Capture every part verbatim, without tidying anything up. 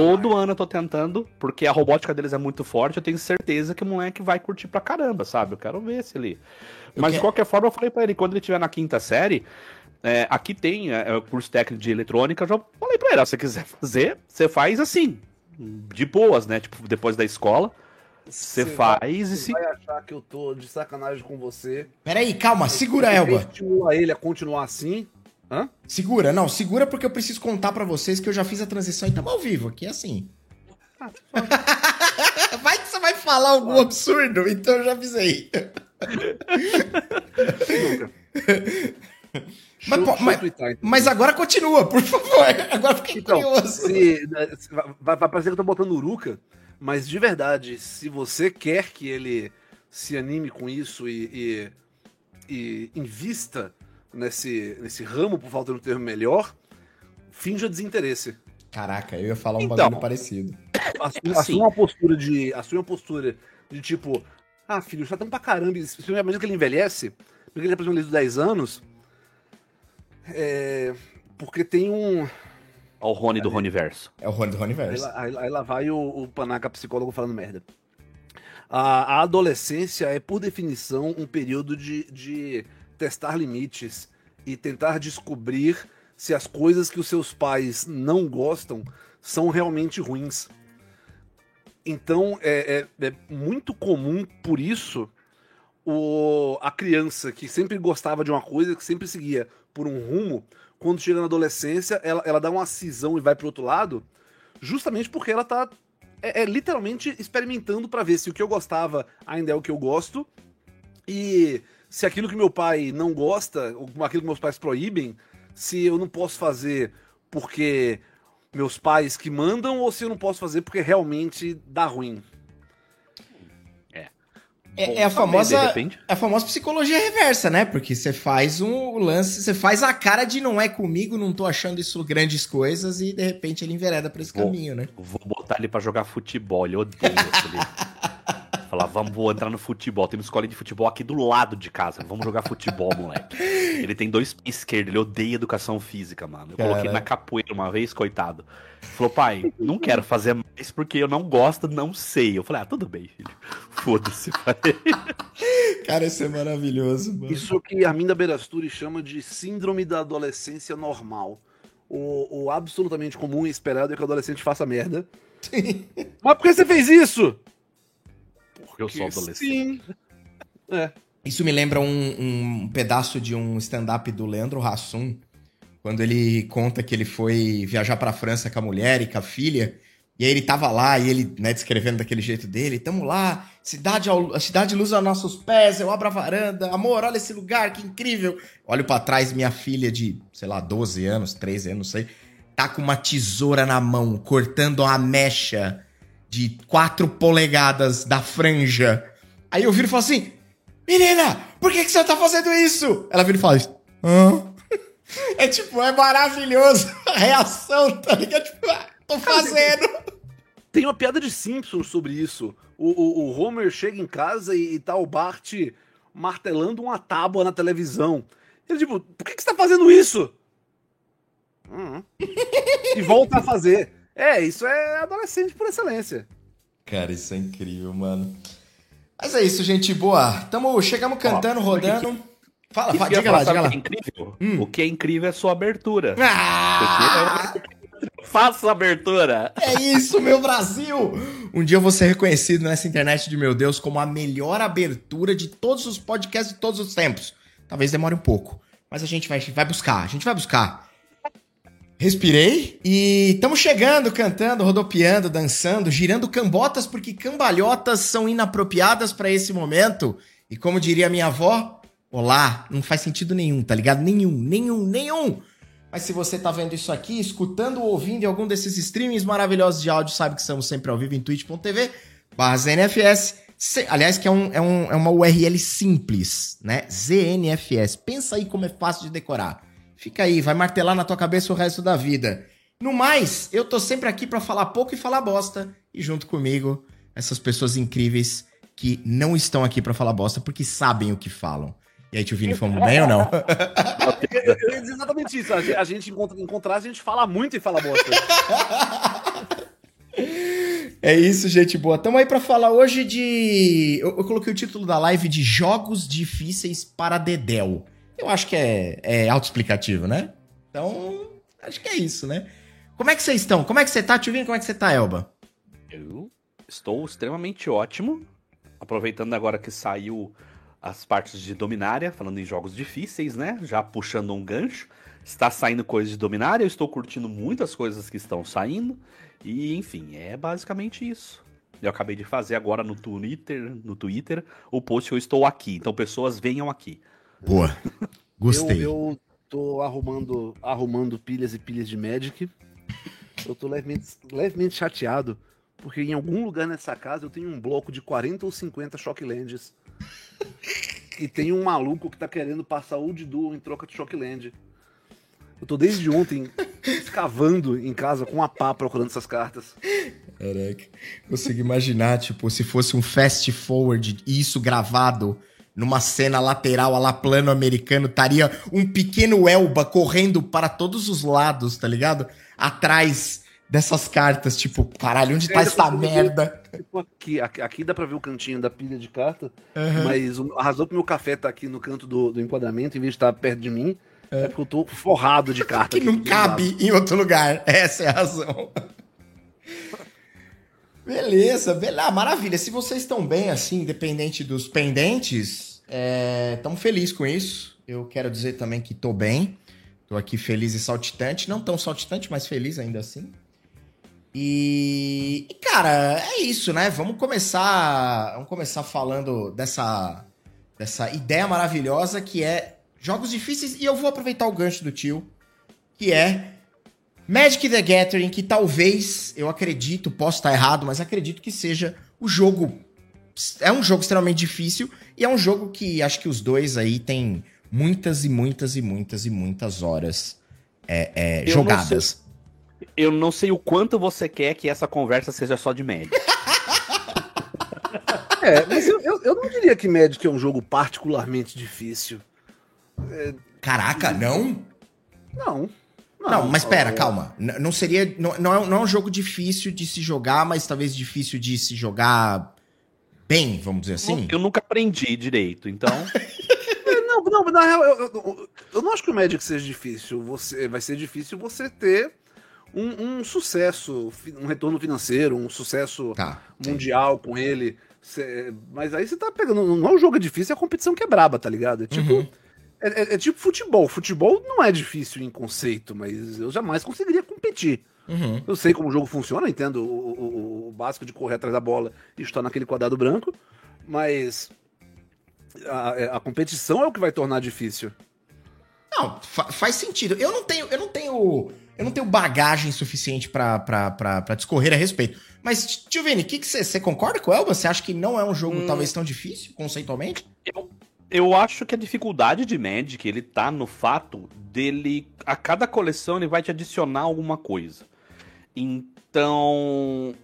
Todo ano eu tô tentando, porque a robótica deles é muito forte, eu tenho certeza que o moleque vai curtir pra caramba, sabe? Eu quero ver se ele... Mas quero... de qualquer forma eu falei pra ele, quando ele estiver na quinta série, é, aqui tem é, o curso técnico de eletrônica, eu já falei pra ele, ó, se você quiser fazer, você faz assim, de boas, né? Tipo, depois da escola, você faz vai, e se... vai achar que eu tô de sacanagem com você. Peraí, calma, segura, Elba. Estimula ele a continuar assim... Hã? Segura, não, segura porque eu preciso contar pra vocês que eu já fiz a transição e estamos ao vivo, aqui é assim. Vai que você vai falar algum absurdo, então eu já avisei. mas, pô, mas, mas agora continua, por favor, agora fiquei então, curioso. Se, vai, vai parecer que eu tô botando uruca, mas de verdade, se você quer que ele se anime com isso e, e, e invista Nesse, nesse ramo, por falta de um termo melhor, finja desinteresse. Caraca, eu ia falar um então, bagulho parecido. Assume, assim. assume, uma postura de, assume uma postura de tipo, ah, filho, você tá tão pra caramba, principalmente que ele envelhece, porque ele já apresentou desde dez anos, é, porque tem um... É o Rony do Roniverso. É o Rony do Roniverso. Aí, aí, aí lá vai o, o panaca psicólogo falando merda. A, a adolescência é, por definição, um período de... de testar limites e tentar descobrir se as coisas que os seus pais não gostam são realmente ruins. Então, é, é, é muito comum, por isso, o, a criança que sempre gostava de uma coisa, que sempre seguia por um rumo, quando chega na adolescência, ela, ela dá uma cisão e vai pro outro lado, justamente porque ela tá é, é, literalmente experimentando para ver se o que eu gostava ainda é o que eu gosto e... se aquilo que meu pai não gosta, ou aquilo que meus pais proíbem, se eu não posso fazer porque meus pais que mandam, ou se eu não posso fazer porque realmente dá ruim. É. É, é a famosa, a famosa psicologia reversa, né? Porque você faz um lance, você faz a cara de não é comigo, não tô achando isso grandes coisas, e de repente ele envereda pra esse vou, caminho, né? Vou botar ele pra jogar futebol, eu odeio esse livro. Falar, vamos, vou entrar no futebol. Tem uma escola de futebol aqui do lado de casa. Vamos jogar futebol, moleque. Ele tem dois pés esquerdos, ele odeia educação física, mano. Eu Cara. coloquei na capoeira uma vez, coitado. Falou, pai, não quero fazer mais porque eu não gosto, não sei. Eu falei, ah, tudo bem, filho. Foda-se, falei. Cara, isso é maravilhoso, mano. Isso que Arminda Berasturi chama de síndrome da adolescência normal. O, o absolutamente comum e esperado é que o adolescente faça merda. Sim. Mas por que você fez isso? Eu sou adolescente. É. Isso me lembra um, um pedaço de um stand-up do Leandro Hassum, quando ele conta que ele foi viajar pra França com a mulher e com a filha, e aí ele tava lá, e ele, né, descrevendo daquele jeito dele, tamo lá, cidade ao, a cidade luz aos nossos pés, eu abro a varanda, amor, olha esse lugar, que incrível. Olho pra trás, minha filha de, sei lá, doze anos, treze anos, não sei, tá com uma tesoura na mão, cortando a mecha de quatro polegadas da franja. Aí eu viro e falo assim, menina, por que, que você tá fazendo isso? Ela vira e fala, hã? É tipo, é maravilhoso a reação, tá ligado? Tipo, ah, tô fazendo. Tem uma piada de Simpsons sobre isso. O, o, o Homer chega em casa e, e tá o Bart martelando uma tábua na televisão. Ele tipo, por que, que você tá fazendo isso? Hum. E volta a fazer. É, isso é adolescente por excelência. Cara, isso é incrível, mano. Mas é isso, gente boa. Tamo, chegamos cantando, rodando. Fala, fala diga lá, diga lá. O que é incrível é sua abertura. Ah! Faça a abertura. É isso, meu Brasil. Um dia eu vou ser reconhecido nessa internet de meu Deus como a melhor abertura de todos os podcasts de todos os tempos. Talvez demore um pouco, mas a gente vai, vai buscar, a gente vai buscar. Respirei e estamos chegando, cantando, rodopiando, dançando, girando cambotas, porque cambalhotas são inapropriadas para esse momento. E como diria minha avó, olá, não faz sentido nenhum, tá ligado? Nenhum, nenhum, nenhum. Mas se você tá vendo isso aqui, escutando ou ouvindo em algum desses streamings maravilhosos de áudio, sabe que estamos sempre ao vivo em twitch ponto t v barra z n f s. Aliás, que é, um, é, um, é uma U R L simples, né? Z N F S. Pensa aí como é fácil de decorar. Fica aí, vai martelar na tua cabeça o resto da vida. No mais, eu tô sempre aqui pra falar pouco e falar bosta. E junto comigo, essas pessoas incríveis que não estão aqui pra falar bosta porque sabem o que falam. E aí, tio Vini, fomos bem ou não? Eu, eu ia dizer exatamente isso. A gente, encontra, encontrar, a gente fala muito e fala bosta. É isso, gente boa. Tamo aí pra falar hoje de... Eu, eu coloquei o título da live de Jogos Difíceis para Dedéu. Eu acho que é, é autoexplicativo, né? Então, acho que é isso, né? Como é que vocês estão? Como é que você tá, Tiovinho? Como é que você tá, Elba? Eu estou extremamente ótimo. Aproveitando agora que saiu as partes de Dominaria, falando em jogos difíceis, né? Já puxando um gancho. Está saindo coisa de Dominaria, eu estou curtindo muitas coisas que estão saindo. E, enfim, é basicamente isso. Eu acabei de fazer agora no Twitter, no Twitter o post eu estou aqui. Então, pessoas, venham aqui. Boa. Gostei. Eu, eu tô arrumando, arrumando pilhas e pilhas de Magic. Eu tô levemente, levemente chateado, porque em algum lugar nessa casa eu tenho um bloco de quarenta ou cinquenta Shocklands. E tem um maluco que tá querendo passar o de duo em troca de Shockland. Eu tô desde ontem escavando em casa com a pá procurando essas cartas. Caraca. Consigo imaginar, tipo, se fosse um fast forward e isso gravado numa cena lateral a lá plano americano, estaria um pequeno Elba correndo para todos os lados, tá ligado? Atrás dessas cartas, tipo, caralho, onde tá essa merda? Aqui, aqui dá pra ver o cantinho da pilha de carta, uhum. Mas a razão que meu café tá aqui no canto do, do enquadramento, em vez de estar perto de mim, é porque eu tô forrado de carta. Que não cabe em outro lugar. Essa é a razão. Beleza, beleza. Ah, maravilha. Se vocês estão bem, assim, independente dos pendentes, estamos é... felizes com isso. Eu quero dizer também que tô bem. Tô aqui feliz e saltitante. Não tão saltitante, mas feliz ainda assim. E, e cara, é isso, né? Vamos começar, vamos começar falando dessa... dessa ideia maravilhosa que é jogos difíceis, e eu vou aproveitar o gancho do tio, que é Magic the Gathering, que talvez, eu acredito, posso estar errado, mas acredito que seja o jogo... É um jogo extremamente difícil, e é um jogo que acho que os dois aí têm muitas e muitas e muitas e muitas horas é, é, eu jogadas. Não sei, eu não sei o quanto você quer que essa conversa seja só de Magic. É, mas eu, eu, eu não diria que Magic é um jogo particularmente difícil. Caraca, não? Não. Não, não mas pera, eu... calma. Não seria. Não, não, é, não é um jogo difícil de se jogar, mas talvez difícil de se jogar bem, vamos dizer assim. Eu nunca aprendi direito, então. não, não, na real, eu, eu, eu não acho que o Magic seja difícil. Você, vai ser difícil você ter um, um sucesso, um retorno financeiro, um sucesso tá, mundial sim. com ele. Cê, mas aí você tá pegando. Não é um jogo difícil, é a competição que é braba, tá ligado? É tipo. Uhum. É, é, é tipo futebol. Futebol não é difícil em conceito, mas eu jamais conseguiria competir. Uhum. Eu sei como o jogo funciona, entendo o, o, o básico de correr atrás da bola e estar naquele quadrado branco, mas a, a competição é o que vai tornar difícil. Não, fa- faz sentido. Eu não tenho, eu não tenho, eu não tenho bagagem suficiente pra, pra, pra, pra discorrer a respeito. Mas, tio Vini, que que você concorda com o Elba? Você acha que não é um jogo hum... talvez tão difícil, conceitualmente? Eu... Eu acho que a dificuldade de Magic, ele tá no fato dele... A cada coleção ele vai te adicionar alguma coisa. Então...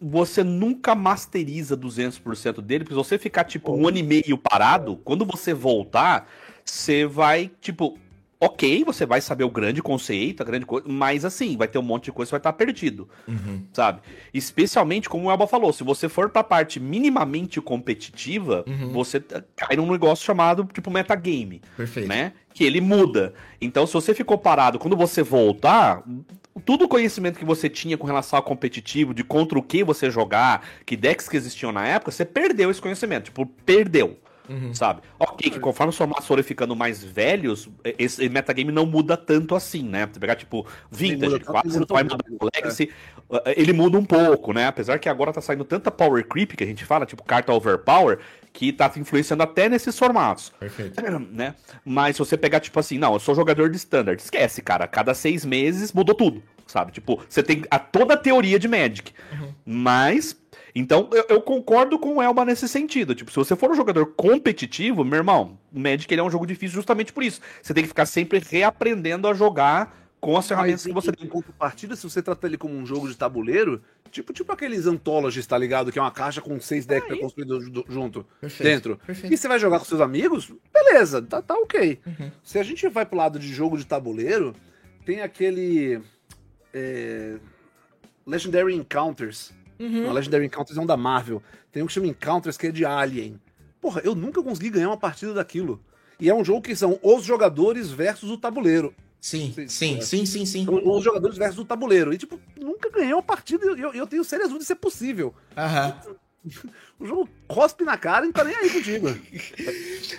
Você nunca masteriza duzentos por cento dele, porque se você ficar tipo um ano e meio parado, quando você voltar, você vai tipo... Ok, você vai saber o grande conceito, a grande coisa, mas assim, vai ter um monte de coisa que vai estar perdido, uhum. sabe? Especialmente, como o Elba falou, se você for pra parte minimamente competitiva, uhum. você cai num negócio chamado, tipo, metagame. Perfeito. Né? Que ele muda. Então, se você ficou parado, quando você voltar, todo o conhecimento que você tinha com relação ao competitivo, de contra o que você jogar, que decks que existiam na época, você perdeu esse conhecimento, tipo, perdeu. Uhum. Sabe? Ok, que conforme os formatos forem ficando mais velhos, esse metagame não muda tanto assim, né? Você pegar tipo Vintage, quase você não vai mudar o Legacy, é. Ele muda um pouco, né? Apesar que agora tá saindo tanta power creep que a gente fala, tipo carta overpower, que tá influenciando até nesses formatos. Perfeito. Né? Mas se você pegar tipo assim, não, eu sou jogador de Standard, esquece, cara, cada seis meses mudou tudo, sabe? Tipo, você tem a, toda a teoria de Magic, uhum. mas... Então, eu, eu concordo com o Elba nesse sentido. Tipo, se você for um jogador competitivo, meu irmão, o Magic ele é um jogo difícil justamente por isso. Você tem que ficar sempre reaprendendo a jogar com as ferramentas que você tem. Em contrapartida, se você trata ele como um jogo de tabuleiro, tipo, tipo aqueles Anthologies, tá ligado? Que é uma caixa com seis decks pré-construídos junto, perfeito, dentro. Perfeito. E você vai jogar com seus amigos, beleza, tá, tá ok. Uhum. Se a gente vai pro lado de jogo de tabuleiro, tem aquele... É, Legendary Encounters... Uhum. O Legendary Encounters é um da Marvel. Tem um que chama Encounters, que é de Alien. Porra, eu nunca consegui ganhar uma partida daquilo. E é um jogo que são os jogadores versus o tabuleiro. Sim, sim, sim, sim, sim. sim. Os jogadores versus o tabuleiro. E, tipo, nunca ganhei uma partida e eu, eu tenho sérias dúvidas se é possível. Aham. O jogo cospe na cara e não tá nem aí contigo.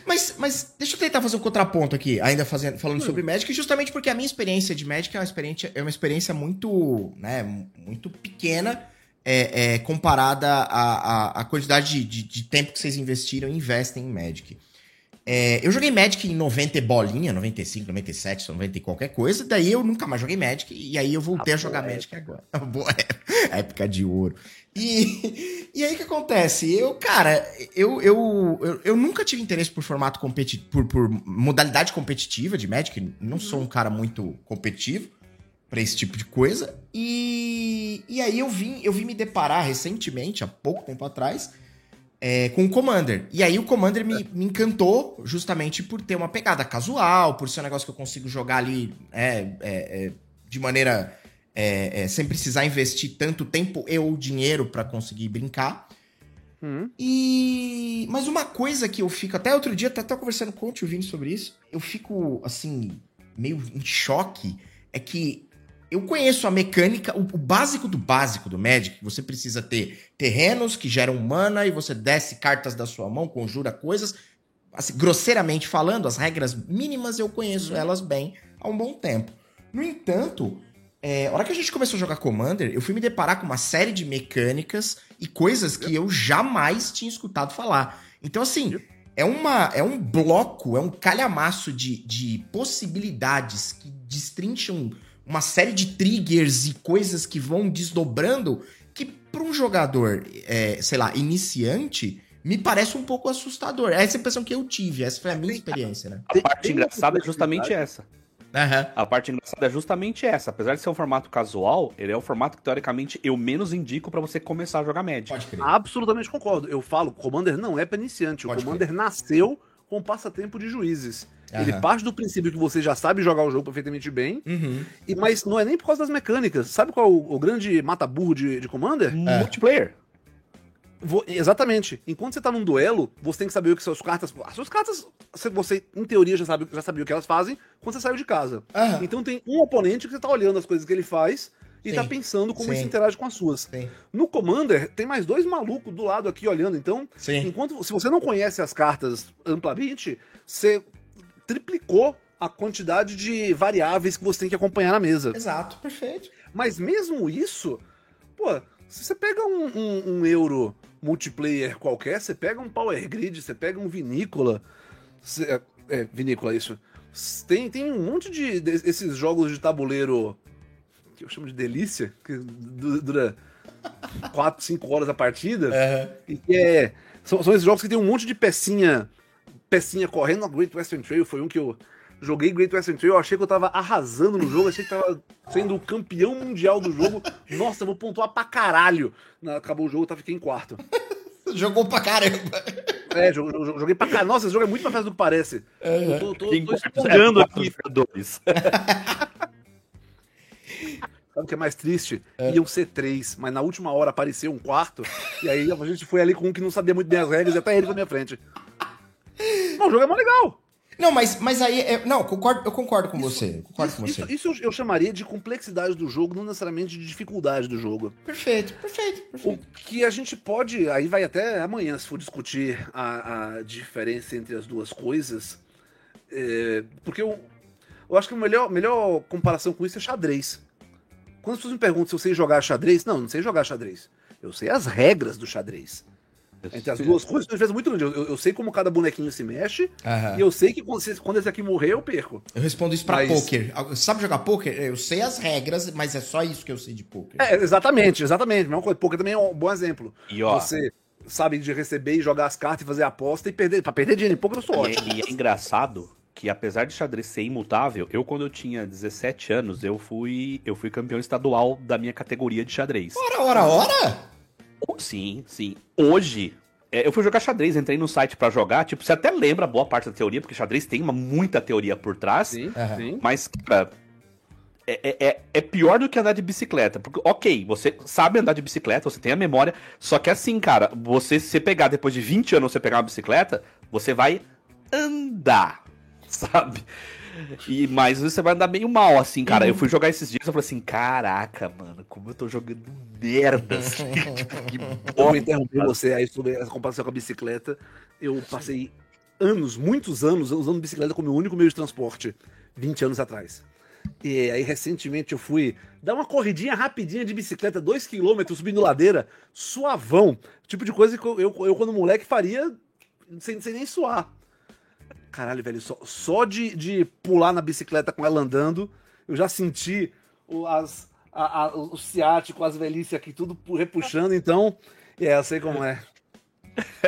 mas, mas deixa eu tentar fazer um contraponto aqui, ainda fazendo, falando hum. sobre Magic, justamente porque a minha experiência de Magic é uma experiência, é uma experiência muito, né, muito pequena é, é, comparada à, à, à quantidade de, de, de tempo que vocês investiram e investem em Magic. É, eu joguei Magic em noventa bolinha, noventa e cinco, noventa e sete, noventa e qualquer coisa, daí eu nunca mais joguei Magic, e aí eu voltei a, a jogar Magic agora. A boa época de ouro. E, e aí o que acontece? Eu, cara, eu, eu, eu, eu nunca tive interesse por formato competitivo, por, por modalidade competitiva de Magic, não sou um cara muito competitivo pra esse tipo de coisa, e, e aí eu vim, eu vim me deparar recentemente, há pouco tempo atrás, É, com o Commander. E aí o Commander me, me encantou justamente por ter uma pegada casual, por ser um negócio que eu consigo jogar ali é, é, é, de maneira... É, é, sem precisar investir tanto tempo e ou dinheiro pra conseguir brincar. Hum. E... Mas uma coisa que eu fico... Até outro dia, até tava conversando com o Tio Vini sobre isso, eu fico, assim, meio em choque, é que eu conheço a mecânica, o, o básico do básico do Magic, você precisa ter terrenos que geram mana e você desce cartas da sua mão, conjura coisas, assim, grosseiramente falando, as regras mínimas eu conheço elas bem há um bom tempo. No entanto, é, a hora que a gente começou a jogar Commander, eu fui me deparar com uma série de mecânicas e coisas que eu jamais tinha escutado falar. Então, assim, é, uma, é um bloco, é um calhamaço de, de possibilidades que destrincham uma série de triggers e coisas que vão desdobrando, que para um jogador, é, sei lá, iniciante, me parece um pouco assustador. É essa a impressão que eu tive, essa foi a minha experiência, né? A parte engraçada é justamente essa. Uhum. A parte engraçada é justamente essa. Apesar de ser um formato casual, ele é o formato que, teoricamente, eu menos indico pra você começar a jogar Magic. Pode crer. Absolutamente concordo. Eu falo, Commander não é pra iniciante. Pode o Commander crer. Nasceu com o passatempo de juízes. Uhum. Ele parte do princípio que você já sabe jogar o jogo perfeitamente bem, uhum. e, mas não é nem por causa das mecânicas. Sabe qual é o, o grande mata-burro de, de Commander? É. Multiplayer. Vou, exatamente. Enquanto você tá num duelo, você tem que saber o que suas cartas... As suas cartas, você, em teoria, já sabe, já sabia o que elas fazem quando você saiu de casa. Uhum. Então tem um oponente que você tá olhando as coisas que ele faz e Sim. tá pensando como Sim. isso interage com as suas. Sim. No Commander, tem mais dois malucos do lado aqui olhando. Então, Sim. enquanto se você não conhece as cartas amplamente, você... triplicou a quantidade de variáveis que você tem que acompanhar na mesa. Exato, perfeito. Mas mesmo isso, pô, se você pega um, um, um euro multiplayer qualquer, você pega um Power Grid, você pega um Vinícola, cê, é, Vinícola isso, tem, tem um monte de, de esses jogos de tabuleiro que eu chamo de delícia, que dura quatro, cinco horas a partida, uhum. e que é, são, são esses jogos que tem um monte de pecinha pecinha correndo. A Great Western Trail foi um que eu joguei. Great Western Trail, eu achei que eu tava arrasando no jogo, achei que tava sendo o campeão mundial do jogo. Nossa, eu vou pontuar pra caralho. Acabou o jogo, eu fiquei em quarto. Jogou pra caramba. É, joguei pra caramba. Nossa, esse jogo é muito mais fácil do que parece. Uhum. Eu tô, tô, tô estudando aqui pra dois. Sabe o que é mais triste? É. Iam ser três, mas na última hora apareceu um quarto, e aí a gente foi ali com um que não sabia muito bem as regras, e até ele na minha frente. Não, o jogo é mó legal. Não, mas, mas aí... É, não, concordo, eu concordo com isso, você. Concordo isso, com você. Isso, isso eu, eu chamaria de complexidade do jogo, não necessariamente de dificuldade do jogo. Perfeito, perfeito, perfeito. O que a gente pode... Aí vai até amanhã, se for discutir a, a diferença entre as duas coisas. É, porque eu, eu acho que a melhor, melhor comparação com isso é xadrez. Quando as pessoas me perguntam se eu sei jogar xadrez... Não, não sei jogar xadrez. Eu sei as regras do xadrez. Entre as duas coisas, às vezes muito grande. Eu, eu sei como cada bonequinho se mexe, uhum. e eu sei que quando esse aqui morrer, eu perco. Eu respondo isso pra mas... pôquer. Sabe jogar pôquer? Eu sei as regras, mas é só isso que eu sei de pôquer. É, exatamente, exatamente. Pôquer também é um bom exemplo. E, ó, você sabe de receber e jogar as cartas e fazer a aposta e perder. Pra perder dinheiro em pôquer, eu sou ótimo. E é engraçado que, apesar de xadrez ser imutável, eu, quando eu tinha dezessete anos, eu fui, eu fui campeão estadual da minha categoria de xadrez. Ora, ora, ora! Sim, sim. Hoje, é, eu fui jogar xadrez, entrei no site pra jogar, tipo, você até lembra boa parte da teoria, porque xadrez tem uma, muita teoria por trás, sim, uhum. mas, cara, É, é, é pior do que andar de bicicleta. Porque, ok, você sabe andar de bicicleta, você tem a memória. Só que assim, cara, você se pegar depois de vinte anos, você pegar uma bicicleta, você vai andar, sabe? E, mas você vai andar meio mal, assim, cara. Uhum. Eu fui jogar esses dias e falei assim, caraca, mano, como eu tô jogando merda, assim. Tipo, que bom. Eu interrompi você aí sobre a comparação com a bicicleta. Eu passei anos, muitos anos, usando bicicleta como o único meio de transporte, vinte anos atrás. E aí, recentemente, eu fui dar uma corridinha rapidinha de bicicleta, dois quilômetros, subindo ladeira, suavão. Tipo de coisa que eu, eu, eu quando moleque, faria sem, sem nem suar. Caralho, velho, só, só de, de pular na bicicleta com ela andando, eu já senti o, as, a, a, o ciático, as velhices aqui, tudo repuxando. Então, é, eu sei como é.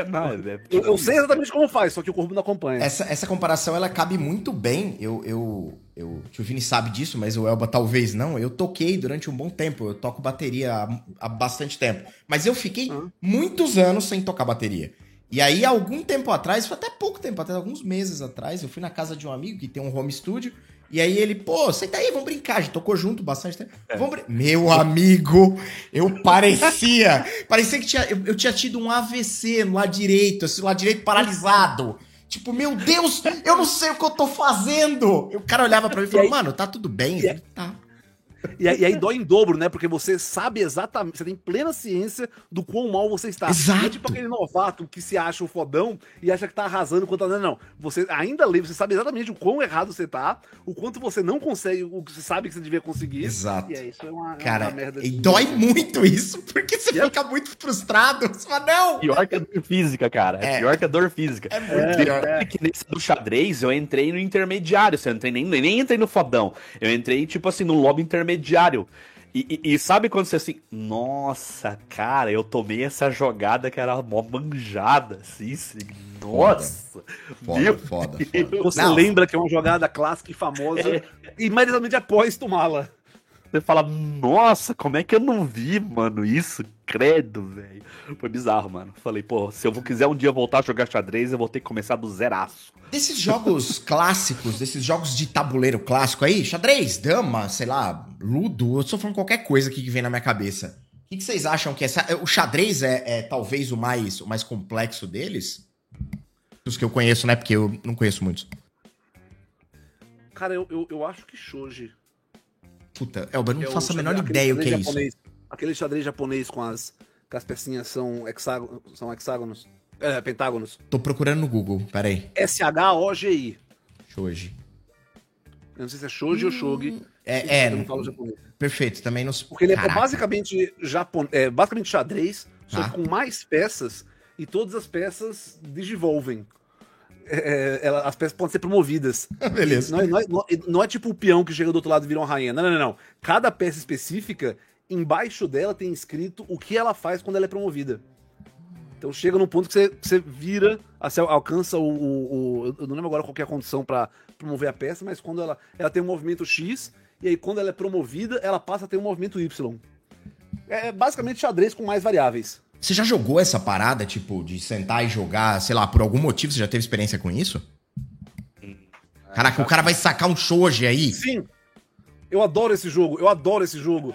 Não, é... Eu, eu sei exatamente como faz, só que o corpo não acompanha. Essa, essa comparação, ela cabe muito bem. Eu, eu, eu, o Vini sabe disso, mas o Elba talvez não. Eu toquei durante um bom tempo. Eu toco bateria há, há bastante tempo. Mas eu fiquei ah. muitos anos sem tocar bateria. E aí, algum tempo atrás, foi até pouco tempo, até alguns meses atrás, eu fui na casa de um amigo que tem um home studio. E aí ele, pô, senta aí, vamos brincar. A gente tocou junto bastante tempo. É. Vamos brin... Meu amigo, eu parecia... parecia que tinha, eu, eu tinha tido um A V C no lado direito, esse lado direito paralisado. Tipo, meu Deus, eu não sei o que eu tô fazendo. E o cara olhava pra mim e falou, e aí, mano, tá tudo bem? E aí, tá. E aí, e aí dói em dobro, né? Porque você sabe exatamente, você tem plena ciência do quão mal você está. Exato. É tipo aquele novato que se acha o fodão e acha que tá arrasando enquanto tá... Não, você ainda lê, você sabe exatamente o quão errado você tá, o quanto você não consegue, o que você sabe que você devia conseguir. Exato. E é isso, é uma, cara, é uma merda. E de... dói muito isso, porque você é. fica muito frustrado. Você fala, não! Pior que a dor física, cara. É, é pior que a dor física. É muito é, pior. É. Que nesse do xadrez, eu entrei no intermediário, assim, eu entrei, nem, nem entrei no fodão. Eu entrei, tipo assim, no lobby intermediário. Intermediário. E, e, e sabe quando você assim, nossa, cara, eu tomei essa jogada que era mó manjada, assim, assim nossa. Foda, meu foda, foda, foda. Você não. lembra que é uma jogada clássica e famosa é. e imediatamente após tomá-la. Você fala, nossa, como é que eu não vi, mano, isso? Credo, velho. Foi bizarro, mano. Falei, pô, se eu quiser um dia voltar a jogar xadrez, eu vou ter que começar do zeraço. Desses jogos clássicos, desses jogos de tabuleiro clássico aí, xadrez, dama, sei lá, ludo, eu tô falando qualquer coisa aqui que vem na minha cabeça. O que, que vocês acham que essa, o xadrez é, é talvez o mais, o mais complexo deles? Os que eu conheço, né? Porque eu não conheço muitos. Cara, eu, eu, eu acho que Shogi. Puta, Elba, não é faço a menor ideia o que é isso. Japonês, aquele xadrez japonês com as, com as pecinhas são, hexágono, são hexágonos. É, pentágonos. Tô procurando no Google, peraí. S H O G I. Shogi. Eu não sei se é Shogi hum, ou Shogi. É, é. Eu não falo japonês. Perfeito, também não... Porque ele Caraca. é basicamente, japon... é, basicamente xadrez, só ah. com mais peças, e todas as peças desenvolvem. É, ela, as peças podem ser promovidas. Beleza. Não, não, é, não, não é tipo o peão que chega do outro lado e vira uma rainha. Não, não, não, não. Cada peça específica, embaixo dela tem escrito o que ela faz quando ela é promovida. Então chega num ponto que você, você vira, você alcança o, o, o... Eu não lembro agora qual que é a condição pra promover a peça, mas quando ela, ela tem um movimento X, e aí quando ela é promovida, ela passa a ter um movimento Y. É basicamente xadrez com mais variáveis. Você já jogou essa parada, tipo, de sentar e jogar, sei lá, por algum motivo? Você já teve experiência com isso? Caraca, o cara vai sacar um shogi aí. Sim. Eu adoro esse jogo, eu adoro esse jogo.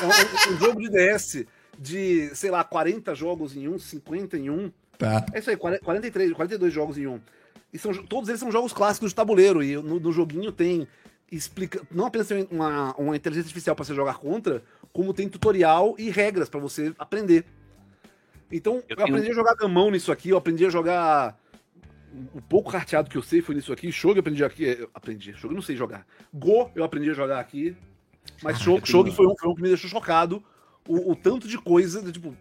É um, um jogo de D S de, sei lá, quarenta jogos em um, cinquenta em um. Tá. É isso aí, quarenta e três, quarenta e dois jogos em um. E são, todos eles são jogos clássicos de tabuleiro. E no, no joguinho tem... Explica, não apenas tem uma, uma inteligência artificial pra você jogar contra, como tem tutorial e regras pra você aprender. Então, eu, eu aprendi tenho... a jogar gamão nisso aqui, eu aprendi a jogar... O pouco carteado que eu sei foi nisso aqui. Shogi eu aprendi aqui... Aprendi. Shogi eu não sei jogar. Go eu aprendi a jogar aqui. Mas ah, Shogi, Shogi foi, um, foi um que me deixou chocado. O, o tanto de coisa, tipo...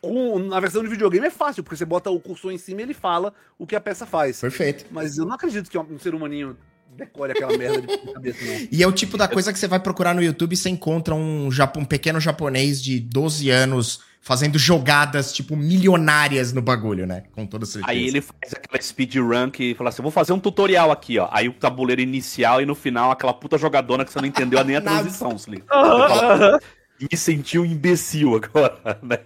Com, na versão de videogame é fácil, porque você bota o cursor em cima e ele fala o que a peça faz. Perfeito. Mas eu não acredito que um ser humaninho decore aquela merda de cabeça, não. E é o tipo da coisa que você vai procurar no YouTube e você encontra um, japo, um pequeno japonês de doze anos... fazendo jogadas, tipo, milionárias no bagulho, né? Com toda certeza. Aí ele faz aquela speedrun que fala assim, vou fazer um tutorial aqui, ó. Aí o tabuleiro inicial e no final aquela puta jogadona que você não entendeu nem a transição, se liga. Me senti um imbecil agora, né?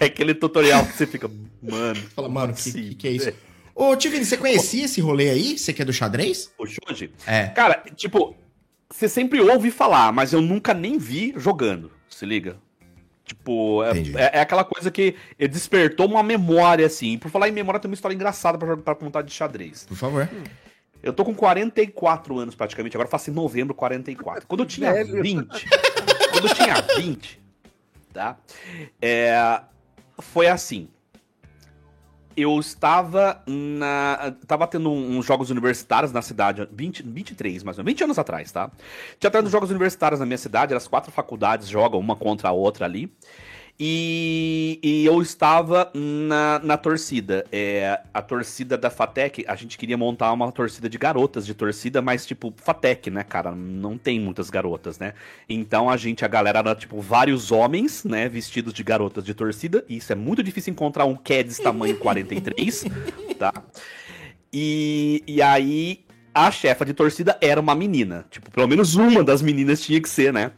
É aquele tutorial que você fica, mano... Fala, mano, o que, que, que é isso? Ô, Tio Vini, você conhecia esse rolê aí? Você que é do xadrez? O Shogi? É. Cara, tipo... você sempre ouve falar, mas eu nunca nem vi jogando, se liga? Tipo, é, é, é aquela coisa que despertou uma memória, assim. Por falar em memória, tem uma história engraçada pra, pra contar de xadrez. Por favor. Hum. Eu tô com quarenta e quatro anos praticamente, agora faço em novembro quarenta e quatro. Quando eu tinha Velho. vinte, quando eu tinha vinte, tá? É, foi assim. Eu estava na... Tava tendo uns jogos universitários na cidade, vinte, vinte e três, mais ou menos, vinte anos atrás, tá? Tinha tendo jogos universitários na minha cidade, as quatro faculdades jogam uma contra a outra ali. E, e eu estava na, na torcida, é, a torcida da FATEC, a gente queria montar uma torcida de garotas de torcida, mas tipo, FATEC, né, cara, não tem muitas garotas, né, então a gente, a galera era tipo vários homens, né, vestidos de garotas de torcida, e isso é muito difícil encontrar um Keds tamanho quarenta e três, tá, e, e aí... A chefa de torcida era uma menina. Tipo, pelo menos uma das meninas tinha que ser, né?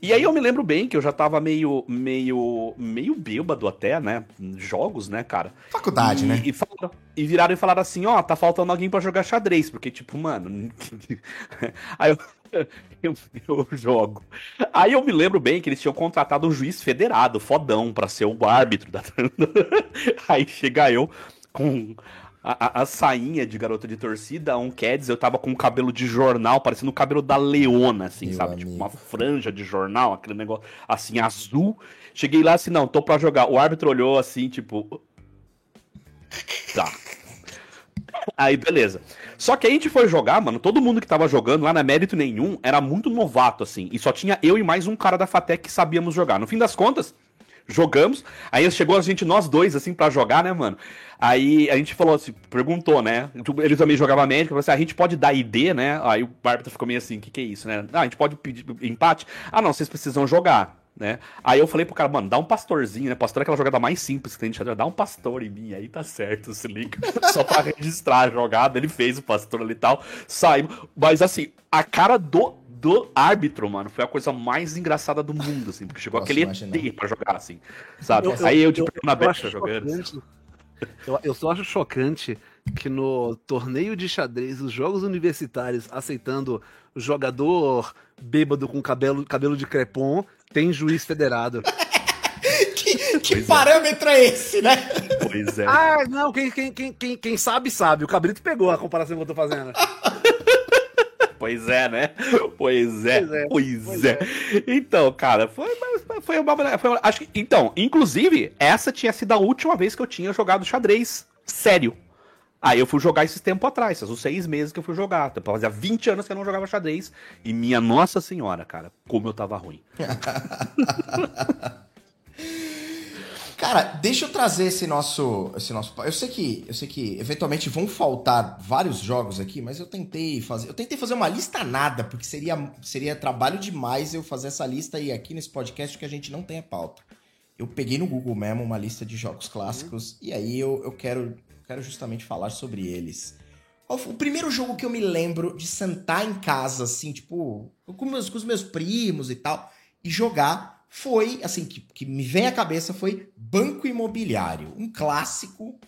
E aí eu me lembro bem que eu já tava meio, meio, meio bêbado até, né? Jogos, né, cara? Faculdade, e, né? E, falaram, e viraram e falaram assim, ó, oh, tá faltando alguém pra jogar xadrez. Porque, tipo, mano... aí eu... Eu, eu jogo. Aí eu me lembro bem que eles tinham contratado um juiz federado, fodão, pra ser o árbitro da... Aí chega eu com... A, a, a sainha de garota de torcida, um Keds, eu tava com um cabelo de jornal, parecendo o cabelo da Leona, assim, Meu sabe? Amigo. Tipo, uma franja de jornal, aquele negócio, assim, azul. Cheguei lá, assim, não, tô pra jogar. O árbitro olhou, assim, tipo... Tá. Aí, beleza. Só que aí a gente foi jogar, mano, todo mundo que tava jogando lá, não é mérito nenhum, era muito novato, assim. E só tinha eu e mais um cara da FATEC que sabíamos jogar. No fim das contas... Jogamos, aí chegou a gente, nós dois, assim, pra jogar, né, mano? Aí a gente falou assim, perguntou, né? Ele também jogava médico, falou assim, ah, a gente pode dar I D, né? Aí o árbitro ficou meio assim, o que que é isso, né? Ah, a gente pode pedir empate? Ah, não, vocês precisam jogar, né? Aí eu falei pro cara, mano, dá um pastorzinho, né? Pastor é aquela jogada mais simples que tem de xadrez, dá um pastor em mim, aí tá certo, se liga. Só pra registrar a jogada, ele fez o pastor ali e tal, saímos. Mas assim, a cara do... do árbitro, mano, foi a coisa mais engraçada do mundo, assim, porque chegou Posso aquele imaginar. E T pra jogar, assim, sabe? Eu, Aí eu, eu de tipo, na becha jogando. Assim. Eu, eu só acho chocante que no torneio de xadrez, os jogos universitários aceitando jogador bêbado com cabelo, cabelo de crepom, tem juiz federado. Que, que parâmetro é. é esse, né? Pois é. Ah, não, quem, quem, quem, quem sabe, sabe. O Cabrito pegou a comparação que eu tô fazendo. Pois é, né? Pois é, pois é. Pois pois é. é. Então, cara, foi, foi, uma, foi uma... Acho que, então, inclusive, essa tinha sido a última vez que eu tinha jogado xadrez. Sério. Aí eu fui jogar esses tempos atrás, esses seis meses que eu fui jogar. Fazia vinte anos que eu não jogava xadrez. E minha Nossa Senhora, cara, como eu tava ruim. Cara, deixa eu trazer esse nosso, esse nosso... Eu sei que, eu sei que eventualmente vão faltar vários jogos aqui, mas eu tentei fazer... Eu tentei fazer uma lista nada, porque seria, seria trabalho demais eu fazer essa lista e aqui nesse podcast que a gente não tem a pauta. Eu peguei no Google mesmo uma lista de jogos clássicos, uhum. e aí eu, eu quero, quero justamente falar sobre eles. O primeiro jogo que eu me lembro de sentar em casa, assim, tipo, com, meus, com os meus primos e tal, e jogar... Foi, assim, que, que me vem à cabeça foi Banco Imobiliário, um clássico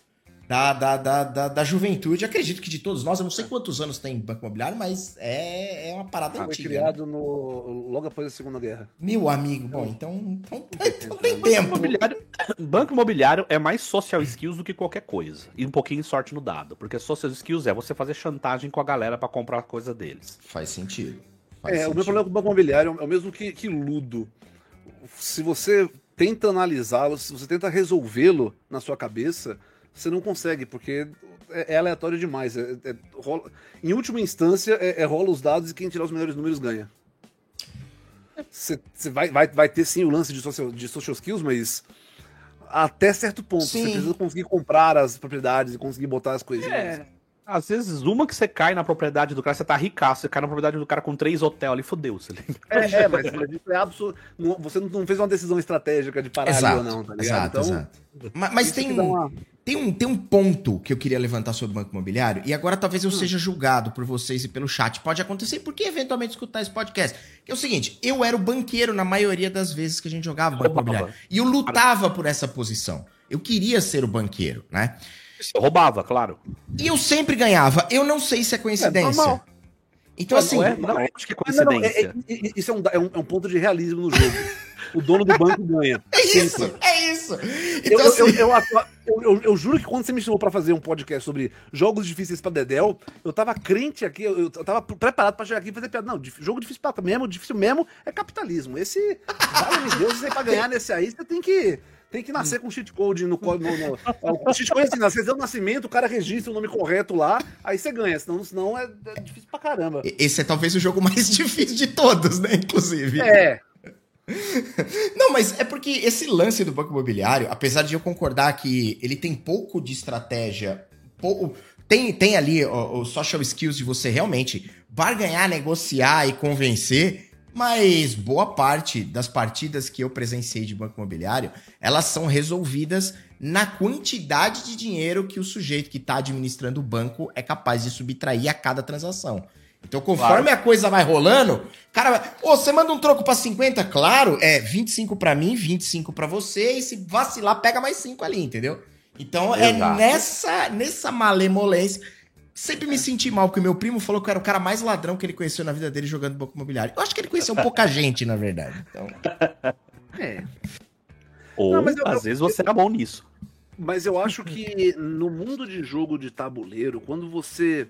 da, da, da, da, da juventude. Acredito que de todos nós, eu não sei quantos anos tem Banco Imobiliário, mas é, é uma parada ah, antiga. Foi criado no, logo após a Segunda Guerra. Meu amigo, bom, então, então, então tem tempo. Imobiliário, Banco Imobiliário é mais social skills do que qualquer coisa, e um pouquinho de sorte no dado, porque social skills é você fazer chantagem com a galera pra comprar a coisa deles. Faz sentido. Faz é, sentido. O meu problema com o Banco Imobiliário é o mesmo que, que Ludo. Se você tenta analisá-lo, se você tenta resolvê-lo na sua cabeça, você não consegue, porque é, é aleatório demais. É, é, rola, em última instância, é, é rola os dados e quem tirar os melhores números ganha. Você vai, vai, vai ter sim o lance de social, de social skills, mas até certo ponto. Sim. Você precisa conseguir comprar as propriedades e conseguir botar as coisinhas. É. Às vezes, uma que você cai na propriedade do cara, você tá ricaço, você cai na propriedade do cara com três hotéis ali, fodeu, você liga. É, é, mas isso é absurdo. Você não fez uma decisão estratégica de parar exato, ali ou não, tá ligado? Exato, então, exato. Mas, mas tem, uma... tem, um, tem um ponto que eu queria levantar sobre o Banco Imobiliário, e agora talvez eu hum. seja julgado por vocês e pelo chat. Pode acontecer, porque eventualmente escutar esse podcast. Que é o seguinte, eu era o banqueiro na maioria das vezes que a gente jogava Banco Imobiliário. E eu lutava por essa posição. Eu queria ser o banqueiro, né? Eu roubava, claro. E eu sempre ganhava. Eu não sei se é coincidência. É normal. Então, mas assim. Não é, não, acho que é coincidência. Não, não, é, é, isso é um, é, um, é um ponto de realismo no jogo. O dono do banco ganha. É isso, sempre. É isso. Então, eu, assim... eu, eu, eu, eu, eu juro que quando você me chamou pra fazer um podcast sobre jogos difíceis pra Dedel, eu tava crente aqui, eu, eu tava preparado pra chegar aqui e fazer piada. Não, dif, jogo difícil pra mesmo, difícil mesmo é capitalismo. Esse, vale de Deus, você pra ganhar nesse aí, você tem que... Tem que nascer com cheat code no código. O cheat code é assim, nascer é o nascimento, o cara registra o nome correto lá, aí você ganha, senão, senão é, é difícil pra caramba. Esse é talvez o jogo mais difícil de todos, né, inclusive. É. Não, mas é porque esse lance do Banco Imobiliário, apesar de eu concordar que ele tem pouco de estratégia, pouco... Tem, tem ali os social skills de você realmente barganhar, negociar e convencer... Mas boa parte das partidas que eu presenciei de Banco Imobiliário, elas são resolvidas na quantidade de dinheiro que o sujeito que está administrando o banco é capaz de subtrair a cada transação. Então, conforme claro. A coisa vai rolando, cara, vai, ô, você manda um troco para cinquenta? Claro, é vinte e cinco para mim, vinte e cinco para você, e se vacilar, pega mais cinco ali, entendeu? Então, exato. É nessa, nessa malemolência... Sempre me senti mal, porque meu primo falou que eu era o cara mais ladrão que ele conheceu na vida dele jogando Banco Imobiliário. Eu acho que ele conheceu pouca gente, na verdade. Então... É. Ou, não, mas eu, às eu, vezes, eu, você era bom nisso. Mas eu acho que no mundo de jogo de tabuleiro, quando você...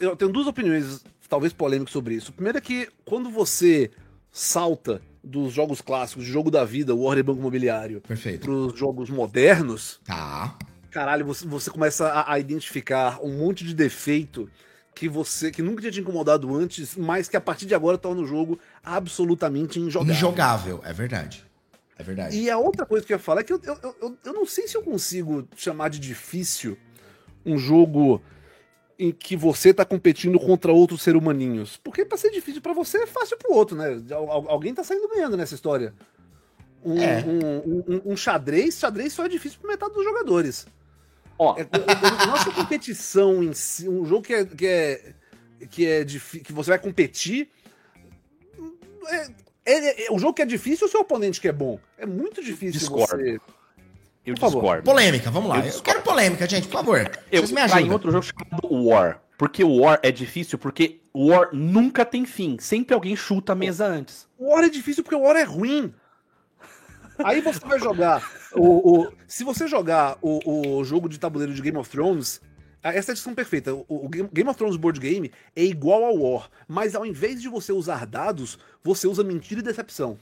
Eu tenho duas opiniões, talvez polêmicas, sobre isso. A primeira é que quando você salta dos jogos clássicos, de jogo da vida, War e Banco Imobiliário, para os jogos modernos... Tá... Caralho, você, você começa a, a identificar um monte de defeito que você que nunca tinha te incomodado antes, mas que a partir de agora torna o jogo absolutamente injogável. Injogável, é verdade. É verdade. E a outra coisa que eu ia falar é que eu, eu, eu, eu não sei se eu consigo chamar de difícil um jogo em que você tá competindo contra outros seres humaninhos. Porque pra ser difícil pra você é fácil pro outro, né? Alguém tá saindo ganhando nessa história. Um, é. um, um, um xadrez, xadrez só é difícil pra metade dos jogadores. Ó, oh. Nossa competição em si, um jogo que é, que é, que é difícil, que você vai competir, é, é, é, o jogo que é difícil, o seu oponente que é bom, é muito difícil. Discordo. Você... Eu por discordo. Favor. Polêmica, vamos lá. Eu, eu quero polêmica, gente, por favor. Eu, Vocês me ajudam. Tá em outro jogo chamado War, porque o War é difícil, porque o War nunca tem fim, sempre alguém chuta a mesa antes. O War é difícil porque o War é ruim. Aí você vai jogar o, o se você jogar o, o jogo de tabuleiro de Game of Thrones, essa é a edição perfeita. O, o Game of Thrones Board Game é igual ao War, mas ao invés de você usar dados, você usa mentira e decepção.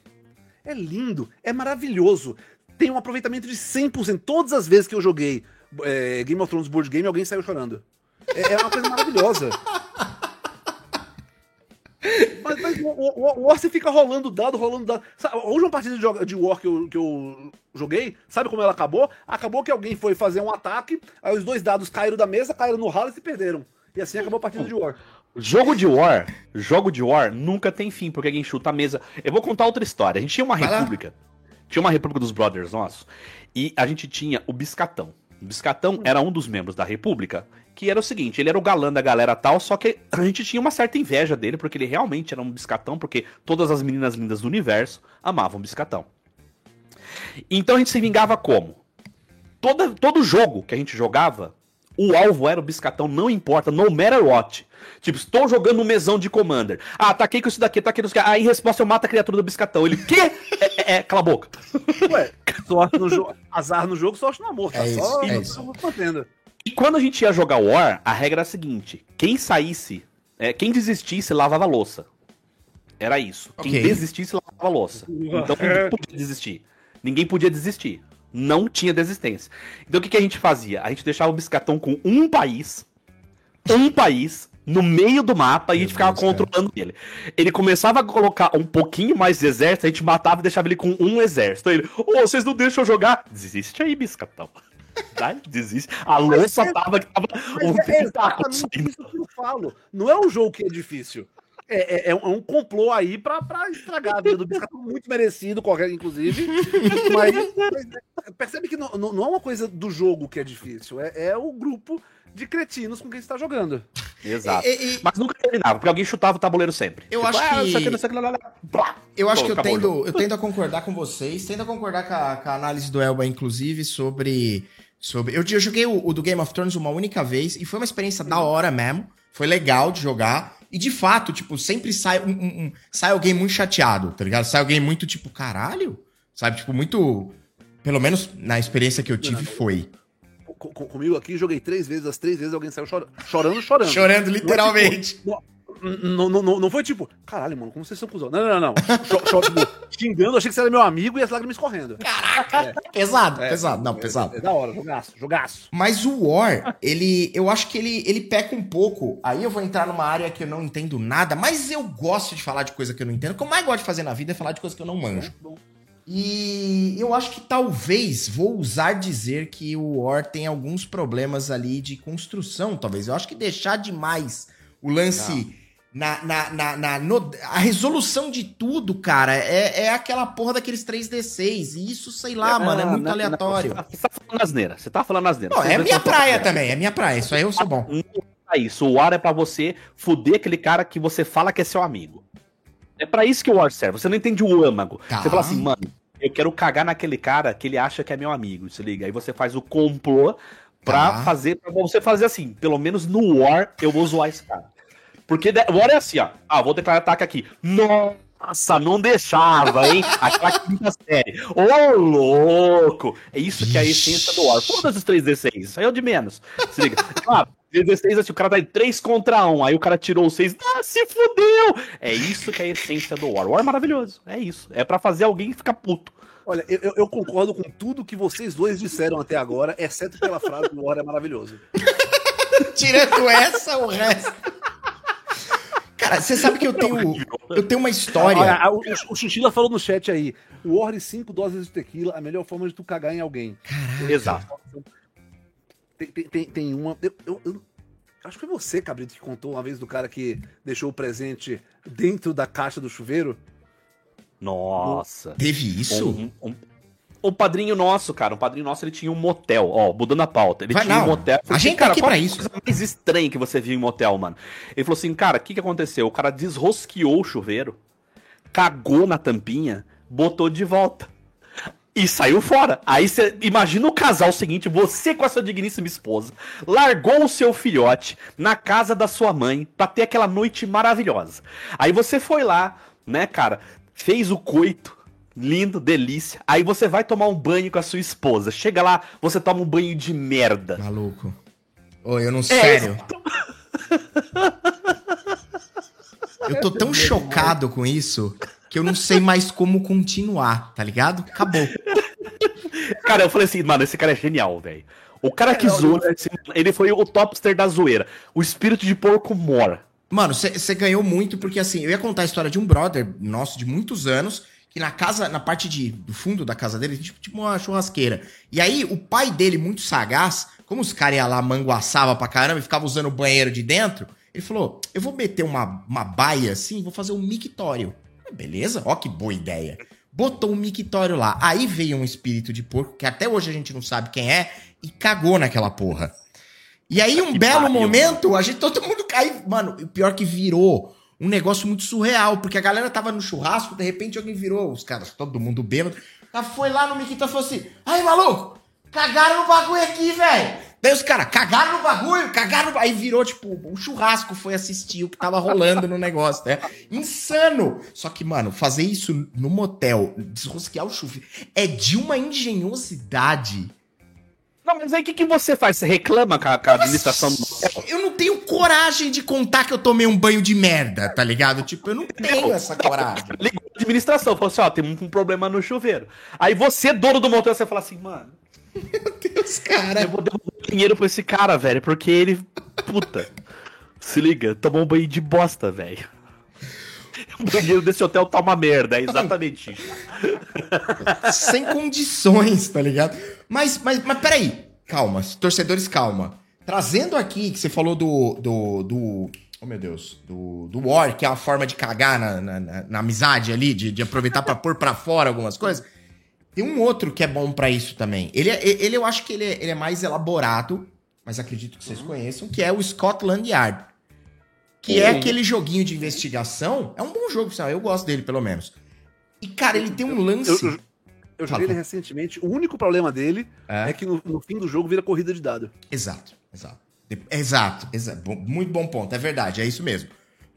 É lindo, é maravilhoso. Tem um aproveitamento de cem por cento. Todas as vezes que eu joguei é, Game of Thrones Board Game, alguém saiu chorando. É, é uma coisa maravilhosa. Mas, mas o, o, o War você fica rolando dado, rolando dado. Sabe, a última partida de, de War que eu, que eu joguei, sabe como ela acabou? Acabou que alguém foi fazer um ataque, aí os dois dados caíram da mesa, caíram no ralo e se perderam. E assim acabou a partida de War. Jogo de War, jogo de War nunca tem fim, porque alguém chuta a mesa. Eu vou contar outra história. A gente tinha uma república, tinha uma república dos brothers nossos, e a gente tinha o Biscatão. O Biscatão era um dos membros da república, que era o seguinte, ele era o galã da galera tal, só que a gente tinha uma certa inveja dele, porque ele realmente era um biscatão, porque todas as meninas lindas do universo amavam biscatão. Então a gente se vingava como? Toda, todo jogo que a gente jogava, o alvo era o biscatão, não importa, no matter what. Tipo, estou jogando um mesão de Commander. Ah, ataquei com isso daqui, ataquei com isso daqui. Aí, em resposta, eu mato a criatura do biscatão. Ele, quê? É, é, é, cala a boca. Ué, sorte no jogo, azar no jogo, sorte no amor, tá? É só isso, é isso. Eu tô fazendo. E quando a gente ia jogar War, a regra era a seguinte: quem saísse, é, quem desistisse, lavava a louça. Era isso. Okay. Quem desistisse, lavava a louça. Então ninguém podia desistir. Ninguém podia desistir. Não tinha desistência. Então o que, que a gente fazia? A gente deixava o biscatão com um país, um país, no meio do mapa, e a gente ficava controlando ele. Ele começava a colocar um pouquinho mais de exército, a gente matava e deixava ele com um exército. Aí ele, ô, oh, vocês não deixam eu jogar? Desiste aí, biscatão. Desiste. A louça é, tava que tava. É exatamente isso que eu falo. Não é um jogo que é difícil. É, é, é um complô aí pra, pra estragar a vida do biscatão, muito merecido, qualquer, inclusive. Mas, mas percebe que não, não é uma coisa do jogo que é difícil, é, é o grupo de cretinos com quem você tá jogando. Exato. E, e, mas nunca terminava, porque alguém chutava o tabuleiro sempre. Eu tipo, acho ah, que. Eu acho Pô, que eu tendo, eu tendo a concordar com vocês, tendo a concordar com a, com a análise do Elba, inclusive, sobre. sobre... Eu, eu joguei o, o do Game of Thrones uma única vez e foi uma experiência da hora mesmo. Foi legal de jogar. E de fato, tipo, sempre sai, um, um, um, sai alguém muito chateado, tá ligado? Sai alguém muito tipo, caralho, sabe? Tipo, muito... Pelo menos na experiência que eu tive foi. Com, com, comigo aqui, joguei três vezes, as três vezes alguém saiu chorando, chorando. Chorando, chorando literalmente. Não, não, não, não, não foi tipo, caralho, mano, como vocês são cuzão? Não, não, não, não. Cho, cho, tipo, xingando, achei que você era meu amigo e as lágrimas correndo. Caraca, é. pesado, é, pesado, não, é, pesado. É, é da hora, jogaço, jogaço. Mas o War, ele, eu acho que ele, ele peca um pouco. Aí eu vou entrar numa área que eu não entendo nada, mas eu gosto de falar de coisa que eu não entendo. O que eu mais gosto de fazer na vida é falar de coisa que eu não manjo. Bom. E eu acho que talvez, vou ousar dizer que o War tem alguns problemas ali de construção, talvez. Eu acho que deixar demais o lance na, na, na, na, no, a resolução de tudo, cara, é, é aquela porra daqueles três D seis. E isso, sei lá, é, mano, é muito não, aleatório. Não, você tá falando asneira, você tá falando asneira. Não, é minha praia também, é minha praia, isso aí eu sou bom. É isso, o War é pra você foder aquele cara que você fala que é seu amigo. É pra isso que o War serve, você não entende o âmago. Tá. Você fala assim, mano, eu quero cagar naquele cara que ele acha que é meu amigo, se liga. Aí você faz o complô pra tá. fazer, pra você fazer assim, pelo menos no War eu vou zoar esse cara. Porque o War é assim, ó, ah, vou declarar ataque aqui. Nossa, não deixava, hein? Aquela quinta série. Ô, louco! É isso que é a essência do War. Todas as três D seis, isso aí é o de menos, se liga. Claro. Ah, dezesseis, assim, o cara tá em três contra um, aí o cara tirou o seis, ah, se fudeu! É isso que é a essência do War. O War é maravilhoso, é isso. É pra fazer alguém ficar puto. Olha, eu, eu concordo com tudo que vocês dois disseram até agora, exceto pela frase que o War é maravilhoso. Tirando essa, o resto... Cara, você sabe que eu tenho, eu tenho uma história... Olha, o, o Xuxila falou no chat aí, o War e cinco doses de tequila, a melhor forma de tu cagar em alguém. Caraca. Exato. Tem, tem, tem uma... Eu, eu, eu, acho que foi você, Cabrito, que contou uma vez do cara que deixou o presente dentro da caixa do chuveiro. Nossa. Teve isso? Um, um, um padrinho nosso, cara. Um padrinho nosso, ele tinha um motel. Ó, mudando a pauta. Ele Vai tinha não. um motel. Falei, a gente cara, tá aqui pra isso. Coisa mais estranha que você viu em motel, mano. Ele falou assim, cara, o que, que aconteceu? O cara desrosqueou o chuveiro, cagou na tampinha, botou de volta. E saiu fora. Aí você imagina o casal seguinte, você com a sua digníssima esposa, largou o seu filhote na casa da sua mãe pra ter aquela noite maravilhosa. Aí você foi lá, né, cara, fez o coito, lindo, delícia. Aí você vai tomar um banho com a sua esposa. Chega lá, você toma um banho de merda. Maluco. Ô, eu não é, sério. Eu tô tão chocado com isso... que eu não sei mais como continuar, tá ligado? Acabou. Cara, eu falei assim, mano, esse cara é genial, velho. O cara que zoou, ele foi o topster da zoeira. O espírito de porco mora. Mano, você ganhou muito, porque assim, eu ia contar a história de um brother nosso de muitos anos, que na casa, na parte de, do fundo da casa dele, tipo, tipo uma churrasqueira. E aí, o pai dele, muito sagaz, como os caras iam lá, manguaçava pra caramba e ficavam usando o banheiro de dentro, ele falou, eu vou meter uma, uma baia assim, vou fazer um mictório. Beleza? Ó que boa ideia. Botou um mictório lá. Aí veio um espírito de porco, que até hoje a gente não sabe quem é, e cagou naquela porra. E aí, um que belo pariu, momento, mano. A gente, todo mundo caiu. Mano, o pior que virou um negócio muito surreal, porque a galera tava no churrasco, de repente alguém virou, os caras, todo mundo bêbado. Foi lá no mictório e falou assim, aí, maluco, cagaram no bagulho aqui, velho. Daí os caras cagaram no bagulho, cagaram no... Aí virou, tipo, um churrasco foi assistir o que tava rolando no negócio, né? Insano! Só que, mano, fazer isso no motel, desrosquear o chuveiro, é de uma engenhosidade. Não, mas aí o que, que você faz? Você reclama com a, com a administração do motel? Eu não tenho coragem de contar que eu tomei um banho de merda, tá ligado? Tipo, eu não tenho não, essa coragem. Ligou a administração, falou assim, ó, tem um problema no chuveiro. Aí você, dono do motel, você fala assim, mano... Meu Deus, cara. Eu vou dar um dinheiro pra esse cara, velho, porque ele... Puta. Se liga, tomou um banho de bosta, velho. O banheiro desse hotel tá uma merda, é exatamente isso. Sem condições, tá ligado? Mas, mas, mas peraí, calma, torcedores, calma. Trazendo aqui, que você falou do... do, do oh, meu Deus. Do, do War, que é uma forma de cagar na, na, na, na amizade ali, de, de aproveitar pra pôr pra fora algumas coisas... Tem um outro que é bom pra isso também. Ele, ele eu acho que ele é, ele é mais elaborado, mas acredito que vocês uhum. conheçam, que é o Scotland Yard. Que uhum. é aquele joguinho de investigação. É um bom jogo, eu gosto dele, pelo menos. E, cara, ele tem um lance... Eu, eu, eu, eu joguei ele recentemente. O único problema dele é, é que no, no fim do jogo vira corrida de dado. Exato, exato. Exato, exato. Muito bom ponto, é verdade, é isso mesmo.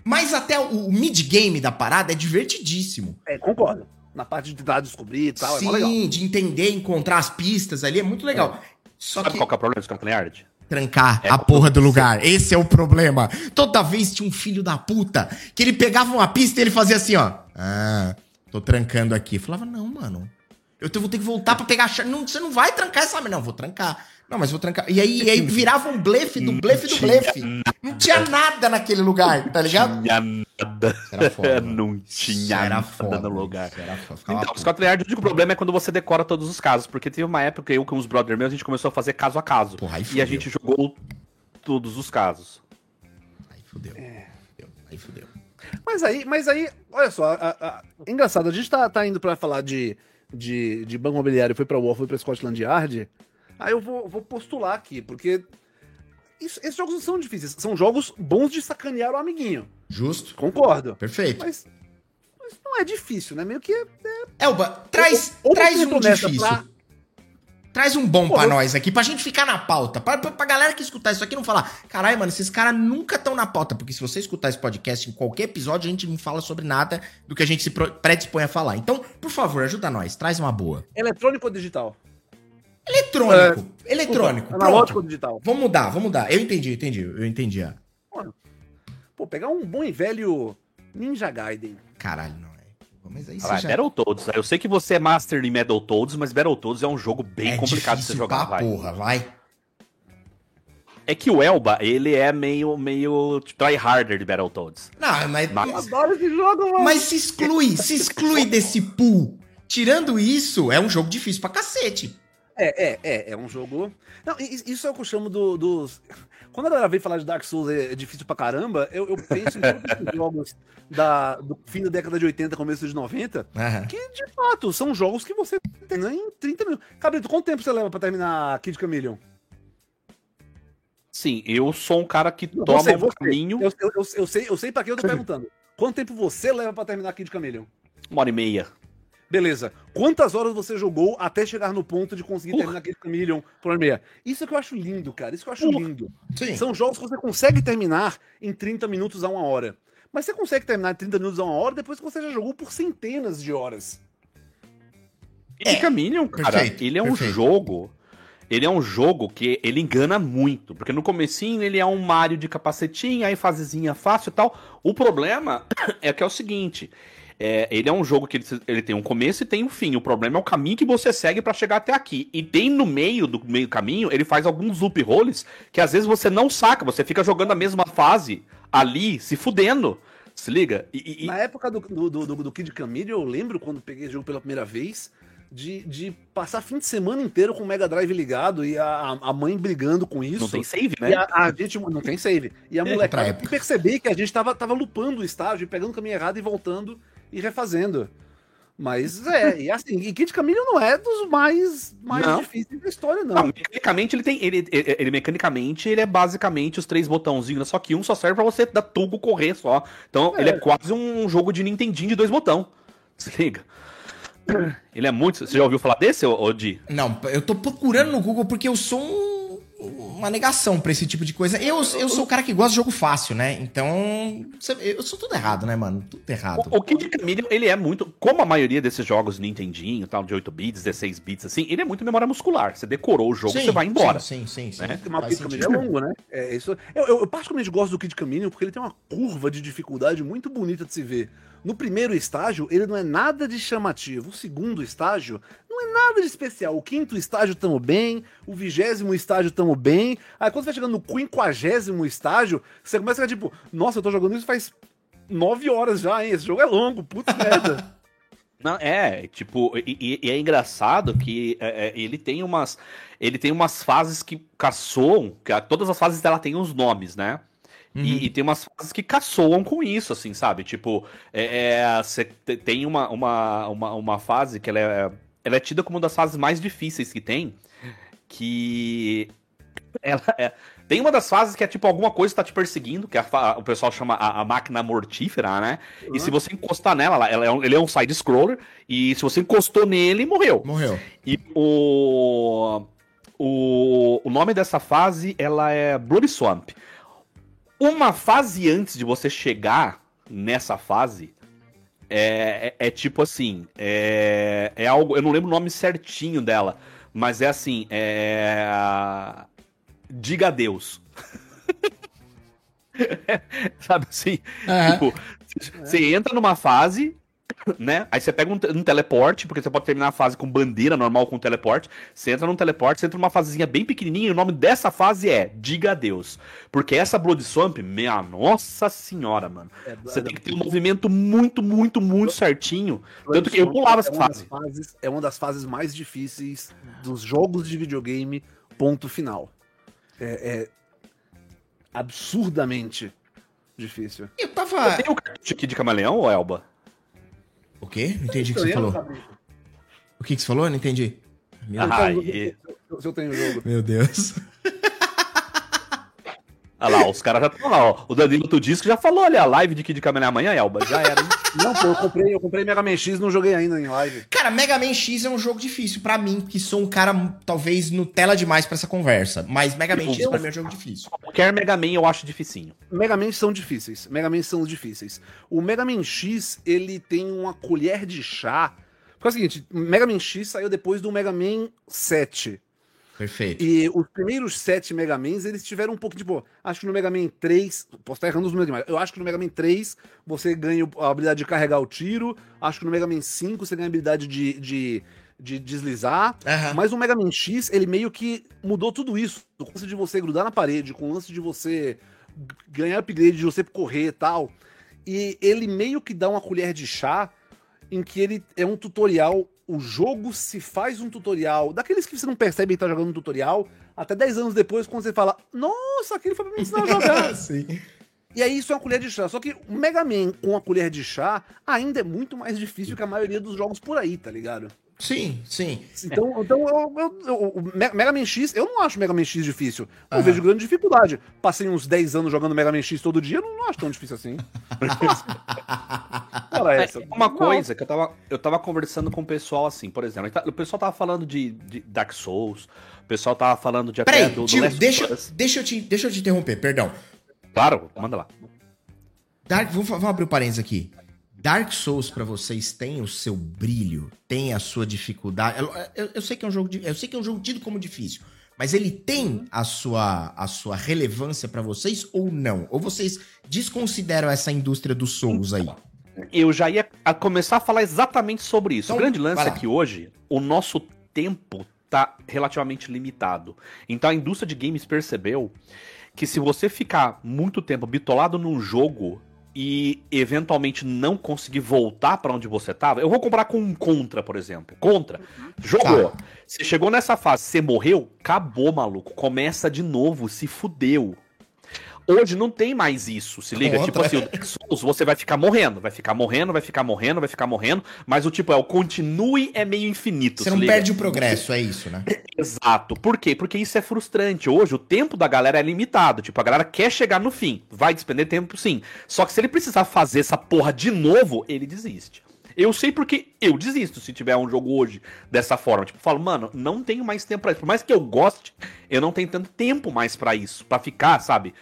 Mas até o, o mid-game da parada é divertidíssimo. É, concordo. Na parte de dar, descobrir e tal, sim, é legal. Sim, de entender, encontrar as pistas ali, é muito legal. É. Só Sabe que... qual que é o problema do Scotland Yard? Trancar é, a porra do lugar. Sim. Esse é o problema. Toda vez tinha um filho da puta que ele pegava uma pista e ele fazia assim, ó. Ah, tô trancando aqui. Eu falava, não, mano. Eu vou ter que voltar pra pegar a chave. Não, você não vai trancar essa... Não, vou trancar. Não, mas vou trancar. E aí, e aí virava um blefe do blefe do blefe. Não tinha nada naquele lugar, tá ligado? Não tinha nada. Era foda. Não tinha era nada foda, no lugar. Era foda. Então, o Scotland Yard, o único problema é quando você decora todos os casos. Porque teve uma época, eu com os brothers meus, a gente começou a fazer caso a caso. Porra, aí fudeu. E a gente jogou todos os casos. Aí fudeu. É. Fudeu. Aí fudeu. Mas aí, mas aí, olha só. A, a... Engraçado, a gente tá, tá indo pra falar de... De, de Banco Imobiliário, foi pra War, foi pra Scotland Yard, aí eu vou, vou postular aqui, porque isso, esses jogos não são difíceis, são jogos bons de sacanear o amiguinho. Justo. Concordo. Perfeito. Mas, mas não é difícil, né? Meio que é... é... Elba, traz, ou, ou traz um difícil. Pra... Traz um bom Pô, pra eu... nós aqui, pra gente ficar na pauta, pra, pra, pra galera que escutar isso aqui não falar, caralho, mano, esses caras nunca estão na pauta, porque se você escutar esse podcast em qualquer episódio, a gente não fala sobre nada do que a gente se predispõe a falar. Então, por favor, ajuda nós, traz uma boa. Eletrônico ou digital? Eletrônico, é... eletrônico, Opa, analógico ou digital? Vamos mudar, vamos mudar, eu entendi, eu entendi, eu entendi. Ah. Mano, pô, pegar um bom e velho Ninja Gaiden. Caralho, não. Mas aí ah, já... Battle Toads. Eu sei que você é master em Battle Toads, mas Battle Toads é um jogo bem é complicado de você jogar. Vai. Porra, vai. É que o Elba, ele é meio, meio try-harder de Battle Toads. Não, mas... mas... Eu adoro esse jogo, mano. Mas se exclui, se exclui desse pool. Tirando isso, é um jogo difícil pra cacete. É, é, é. É um jogo... Não, isso é o que eu chamo do, dos... Quando a galera vem falar de Dark Souls é difícil pra caramba, eu, eu penso em todos os jogos da, do fim da década de oitenta, começo de noventa, uhum. que, de fato, são jogos que você termina em trinta minutos. Cabrito, quanto tempo você leva pra terminar Kid Chameleon? Sim, eu sou um cara que eu toma sei, um caminho... Eu, eu, eu, eu, sei, eu sei pra quem eu tô perguntando. Quanto tempo você leva pra terminar Kid Chameleon? Uma hora e meia. Beleza. Quantas horas você jogou até chegar no ponto de conseguir Porra. terminar aquele Chameleon por hora e meia? Isso é que eu acho lindo, cara. Isso que eu acho Porra. lindo. Sim. São jogos que você consegue terminar em trinta minutos a uma hora. Mas você consegue terminar em trinta minutos a uma hora depois que você já jogou por centenas de horas. É. E Chameleon, cara, perfeito, ele é um perfeito. jogo... Ele é um jogo que ele engana muito, porque no comecinho ele é um Mario de capacetinho, aí fasezinha fácil e tal. O problema é que é o seguinte... É, ele é um jogo que ele, ele tem um começo e tem um fim. O problema é o caminho que você segue pra chegar até aqui. E tem no meio do meio caminho, ele faz alguns loop-holes que às vezes você não saca. Você fica jogando a mesma fase ali, se fudendo. Se liga? E, e... Na época do, do, do, do Kid Chameleon, eu lembro quando peguei o jogo pela primeira vez, de, de passar fim de semana inteiro com o Mega Drive ligado e a, a mãe brigando com isso. Não tem save, né? E a, a gente, não tem save. E a é, molecada perceber que a gente tava, tava lupando o estágio, pegando o caminho errado e voltando... E refazendo. Mas é, e assim, e Kid Chameleon não é dos mais, mais difíceis da história, não. não mecanicamente, ele tem. Ele, ele, ele mecanicamente ele é basicamente os três botãozinhos, só que um só serve pra você dar tubo, correr só. Então é. ele é quase um jogo de Nintendinho de dois botão. Se liga. Ele é muito. Você já ouviu falar desse, Odi? Não, eu tô procurando no Google porque eu sou um. Uma negação pra esse tipo de coisa. Eu, eu sou o cara que gosta de jogo fácil, né? Então, eu sou tudo errado, né, mano? Tudo errado. O, o Kid Chameleon, ele é muito... Como a maioria desses jogos Nintendinho, tal, de oito bits, dezesseis bits, assim, ele é muito memória muscular. Você decorou o jogo, sim, você vai embora. Sim, sim, sim. Né? Mas o Kid Chameleon é longo, né? É, isso... eu, eu, eu particularmente gosto do Kid Chameleon porque ele tem uma curva de dificuldade muito bonita de se ver. No primeiro estágio, ele não é nada de chamativo. O segundo estágio... Não é nada de especial. O quinto estágio tamo bem, o vigésimo estágio tamo bem. Aí quando você vai chegando no quinquagésimo estágio, você começa a ficar tipo, nossa, eu tô jogando isso faz nove horas já, hein? Esse jogo é longo, puta merda. Não, é, tipo, e, e é engraçado que é, ele tem umas. Ele tem umas fases que caçoam. Que todas as fases dela tem uns nomes, né? Uhum. E, e tem umas fases que caçoam com isso, assim, sabe? Tipo, é, é, tem uma, uma, uma, uma fase que ela é. Ela é tida como uma das fases mais difíceis que tem, que... Ela é... Tem uma das fases que é tipo alguma coisa que tá te perseguindo, que a fa... o pessoal chama a, a máquina mortífera, né? Uhum. E se você encostar nela, ela é um... ele é um side-scroller, e se você encostou nele, morreu. Morreu. E o... O, o nome dessa fase, ela é Bloody Swamp. Uma fase antes de você chegar nessa fase é, é, é tipo assim, é, é algo, eu não lembro o nome certinho dela, mas é assim, é... diga adeus. Sabe assim, uhum. Tipo, você entra numa fase, né, aí você pega um, um teleporte, porque você pode terminar a fase com bandeira normal com teleporte, você entra num teleporte, você entra numa fasezinha bem pequenininha, e o nome dessa fase é Diga Adeus, porque essa Blood Swamp, minha nossa senhora, mano, é, você é, tem que ter um movimento muito, muito, muito certinho, Blood tanto que eu pulava essa é fase. Fases, é uma das fases mais difíceis dos jogos de videogame, ponto final. É... é... absurdamente difícil. Eu tava... Você tem o cartucho aqui de camaleão, ou Elba? O quê? Não entendi o que você falou. Sabia. O que, que você falou? Não entendi. Meu ah, Deus. E... Eu, eu tenho o jogo. Meu Deus. Olha lá, os caras já estão lá, ó. O Danilo Tudisco já falou ali, a live de Kid Chameleon amanhã, Elba. Já era, hein? Não, pô, eu comprei, eu comprei Mega Man X, não joguei ainda em live. Cara, Mega Man X é um jogo difícil pra mim, que sou um cara, talvez, Nutella demais pra essa conversa. Mas Mega Man X eu, pra mim é um jogo difícil. Qualquer Mega Man eu acho dificinho. Mega Man são difíceis, Mega Man são difíceis. O Mega Man X, ele tem uma colher de chá. Porque é o seguinte, Mega Man X saiu depois do Mega Man sete. Perfeito. E os primeiros sete Mega Mans, eles tiveram um pouco de boa. Acho que no Mega Man três, posso estar errando os números demais, eu acho que no Mega Man três você ganha a habilidade de carregar o tiro, acho que no Mega Man cinco você ganha a habilidade de, de, de deslizar, uhum. Mas o Mega Man X, ele meio que mudou tudo isso, com o lance de você grudar na parede, com o lance de você ganhar upgrade, de você correr e tal, e ele meio que dá uma colher de chá em que ele é um tutorial... O jogo se faz um tutorial, daqueles que você não percebe e tá jogando um tutorial, até dez anos depois, quando você fala, nossa, aquele foi pra me ensinar a jogar. Sim. E aí isso é uma colher de chá. Só que o Mega Man com a colher de chá ainda é muito mais difícil que a maioria dos jogos por aí, tá ligado? Sim, sim. Então, é. então eu, eu, eu, o Mega Man X, eu não acho o Mega Man X difícil. Eu uhum. vejo grande dificuldade. Passei uns dez anos jogando Mega Man X todo dia, eu não, não acho tão difícil assim. Cara, essa. Uma coisa não. que eu tava, eu tava conversando com o pessoal assim, por exemplo. O pessoal tava falando de, de Dark Souls, o pessoal tava falando de... Peraí, do, do tio, deixa, deixa, eu te, deixa eu te interromper, perdão. Claro, manda lá. Dark, vou, vou abrir o um parênteses aqui. Dark Souls pra vocês tem o seu brilho, tem a sua dificuldade. Eu, eu, eu sei que é um jogo, eu sei que é um jogo tido como difícil, mas ele tem a sua, a sua relevância pra vocês ou não? Ou vocês desconsideram essa indústria dos Souls aí? Eu já ia a começar a falar exatamente sobre isso. Então, o grande lance é que hoje o nosso tempo tá relativamente limitado. Então a indústria de games percebeu que se você ficar muito tempo bitolado num jogo e eventualmente não conseguir voltar pra onde você tava, eu vou comparar com um Contra, por exemplo. Contra, jogou, tá. Você chegou nessa fase, você morreu, acabou, maluco, começa de novo, se fudeu. Hoje não tem mais isso, se liga, Contra. Tipo assim, o Dark Souls, você vai ficar morrendo, vai ficar morrendo, vai ficar morrendo, vai ficar morrendo, mas o tipo, é o continue é meio infinito, você não liga. Perde o progresso, é isso, né? Exato, por quê? Porque isso é frustrante, hoje o tempo da galera é limitado, tipo, a galera quer chegar no fim, vai despender tempo sim, só que se ele precisar fazer essa porra de novo, ele desiste. Eu sei porque eu desisto se tiver um jogo hoje dessa forma. Tipo, eu falo, mano, não tenho mais tempo pra isso. Por mais que eu goste, eu não tenho tanto tempo mais pra isso. Pra ficar, sabe?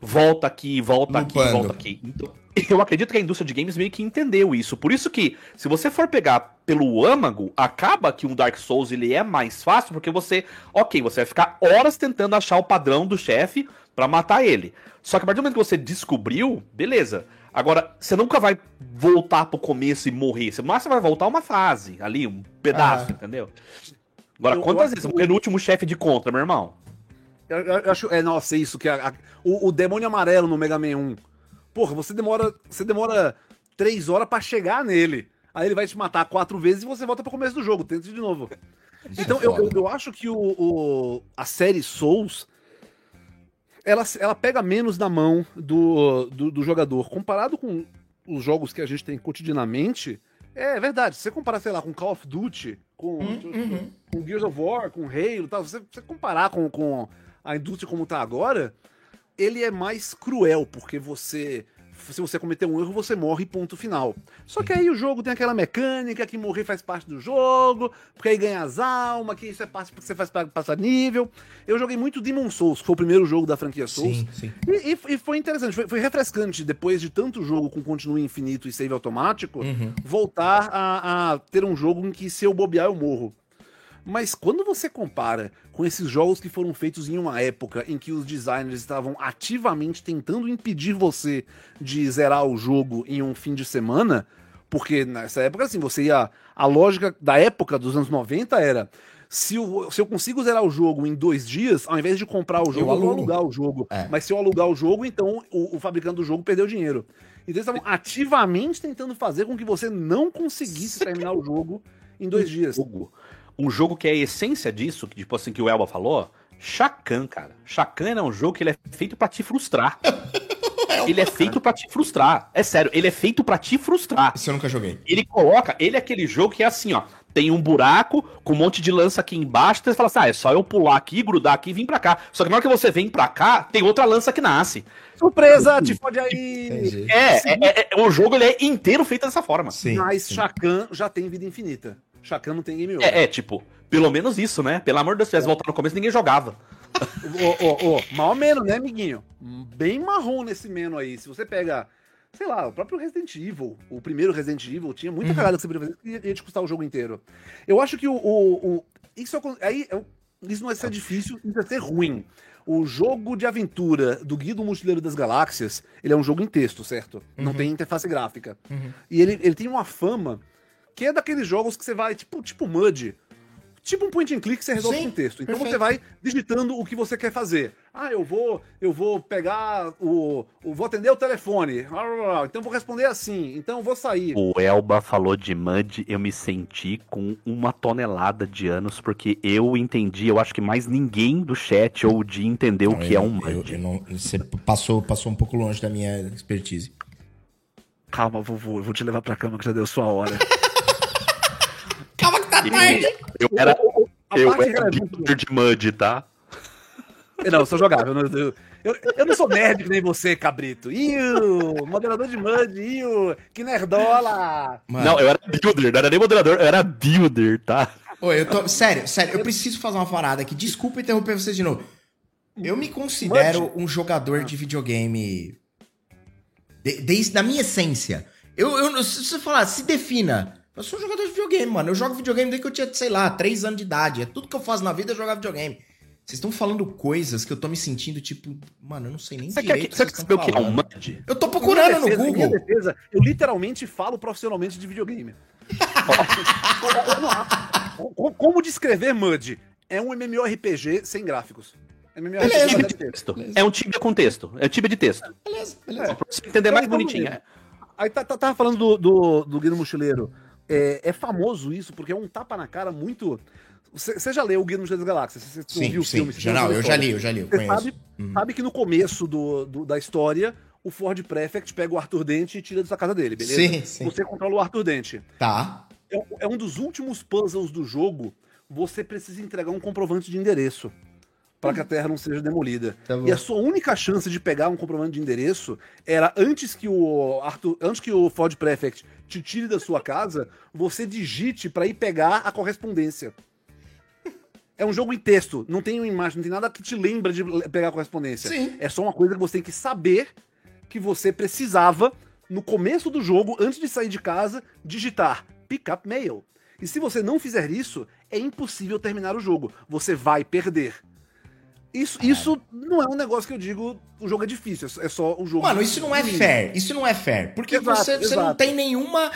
Volta aqui, volta aqui, volta aqui. Então, eu acredito que a indústria de games meio que entendeu isso. Por isso que, se você for pegar pelo âmago, acaba que um Dark Souls ele é mais fácil, porque você... Ok, você vai ficar horas tentando achar o padrão do chefe pra matar ele. Só que a partir do momento que você descobriu, beleza... Agora, você nunca vai voltar pro começo e morrer. Mas você vai voltar uma fase ali, um pedaço, ah. entendeu? Agora, eu, quantas eu, vezes? Eu, o penúltimo chefe de Contra, meu irmão. Eu, eu acho... É, nossa, isso que... A, a, o, o demônio amarelo no Mega Man um. Porra, você demora... Você demora três horas pra chegar nele. Aí ele vai te matar quatro vezes e você volta pro começo do jogo. Tenta de novo. Isso então, é eu, eu, eu acho que o, o, a série Souls... Ela, ela pega menos na mão do, do, do jogador. Comparado com os jogos que a gente tem cotidianamente, é verdade. Se você comparar, sei lá, com Call of Duty, com, uhum. com Gears of War, com Halo e tal, se você comparar com, com a indústria como tá agora, ele é mais cruel, porque você se você cometer um erro, você morre, ponto final. Só que aí o jogo tem aquela mecânica que morrer faz parte do jogo, porque aí ganha as almas, que isso é parte porque você faz passar nível. Eu joguei muito Demon Souls, que foi o primeiro jogo da franquia Souls. Sim, sim. E, e, e foi interessante, foi, foi refrescante, depois de tanto jogo com continue infinito e save automático, uhum. voltar a, a ter um jogo em que se eu bobear eu morro. Mas quando você compara com esses jogos que foram feitos em uma época em que os designers estavam ativamente tentando impedir você de zerar o jogo em um fim de semana, porque nessa época, assim, você ia... A lógica da época dos anos noventa era... Se eu, se eu consigo zerar o jogo em dois dias, ao invés de comprar o jogo, eu vou alugar o jogo. É. Mas se eu alugar o jogo, então o, o fabricante do jogo perdeu dinheiro. Então eles estavam ativamente tentando fazer com que você não conseguisse terminar o jogo em dois dias. Jogo. Um jogo que é a essência disso, que tipo assim, que o Elba falou, Chacan, cara. Chacan é um jogo que ele é feito pra te frustrar. Ele é feito pra te frustrar. É sério, ele é feito pra te frustrar. Isso eu nunca joguei. Ele coloca, ele é aquele jogo que é assim, ó. Tem um buraco com um monte de lança aqui embaixo, você fala assim, ah, é só eu pular aqui, grudar aqui e vir pra cá. Só que na hora que você vem pra cá, tem outra lança que nasce. Surpresa, te fode aí! É, é, é, o jogo ele é inteiro feito dessa forma. Sim, mas sim. Chacan já tem vida infinita. Chacan não tem game over. É, é, tipo, pelo menos isso, né? Pelo amor de Deus, se tivesse voltado no começo, ninguém jogava. Ô, ô, ô, mal ou menos, né, amiguinho? Bem marrom nesse menu aí. Se você pega, sei lá, o próprio Resident Evil, o primeiro Resident Evil, tinha muita uhum. cagada que você podia fazer que ia te custar o jogo inteiro. Eu acho que o... o, o isso, aí, isso não é ser difícil, isso é ser ruim. O jogo de aventura do Guia do Mochileiro das Galáxias, ele é um jogo em texto, certo? Uhum. Não tem interface gráfica. Uhum. E ele, ele tem uma fama... que é daqueles jogos que você vai, tipo, tipo M U D, tipo um point and click que você resolve com texto. Então perfeito. Você vai digitando o que você quer fazer. Ah, eu vou, eu vou pegar o, o... vou atender o telefone. Então vou responder assim. Então vou sair. O Elba falou de M U D, eu me senti com uma tonelada de anos, porque eu entendi, eu acho que mais ninguém do chat ou de entender o que eu, é um M U D. Eu, eu não, você passou, passou um pouco longe da minha expertise. Calma, vovô, eu vou te levar pra cama que já deu sua hora. Eu, eu era, eu era gamer de M U D, tá? Não, eu sou jogável. Eu, eu, eu não sou nerd que nem você, cabrito. Iu, moderador de M U D, iu, que nerdola. Mano. Não, eu era builder, não era nem moderador, eu era builder, tá? Oi, eu tô, sério, sério, eu preciso fazer uma parada aqui. Desculpa interromper vocês de novo. Eu me considero M U D? Um jogador de videogame de, desde da minha essência. Eu, eu, se você falar, se defina... Eu sou um jogador de videogame, mano. Eu jogo videogame desde que eu tinha, sei lá, três anos de idade. É tudo que eu faço na vida é jogar videogame. Vocês estão falando coisas que eu tô me sentindo, tipo... Mano, eu não sei nem você direito que, que vocês estão falando. O que é um... Eu tô procurando defesa, no Google. Minha defesa, eu literalmente falo profissionalmente de videogame. Como descrever M U D? É um M M O R P G sem gráficos. M M O R P G beleza, de texto. Beleza. É um Tibia com texto. É um Tibia de texto. Beleza, beleza. É, pra você entender é, mais bonitinho. É. Aí tá, tá, tava falando do, do, do Guia do Mochileiro. É, é famoso isso, porque é um tapa na cara muito... Você já leu o Guia do Mochileiro das Galáxias? Você sim, viu sim. O filme? Sim, eu história. já li, eu já li, eu conheço. Sabe, uhum. sabe que no começo do, do, da história, o Ford Prefect pega o Arthur Dent e tira da casa dele, beleza? Sim, sim. Você controla o Arthur Dent. Tá. É, é um dos últimos puzzles do jogo, você precisa entregar um comprovante de endereço para que a Terra não seja demolida. Tá e a sua única chance de pegar um comprovante de endereço era, antes que o Arthur, antes que o Ford Prefect te tire da sua casa, você digite para ir pegar a correspondência. É um jogo em texto, não tem uma imagem, não tem nada que te lembra de pegar a correspondência. Sim. É só uma coisa que você tem que saber que você precisava, no começo do jogo, antes de sair de casa, digitar pick up mail. E se você não fizer isso, é impossível terminar o jogo. Você vai perder. Isso, isso não é um negócio que eu digo, o jogo é difícil, é só o jogo... Mano, isso não é fair, isso não é fair, porque exato, você, você exato. não tem nenhuma,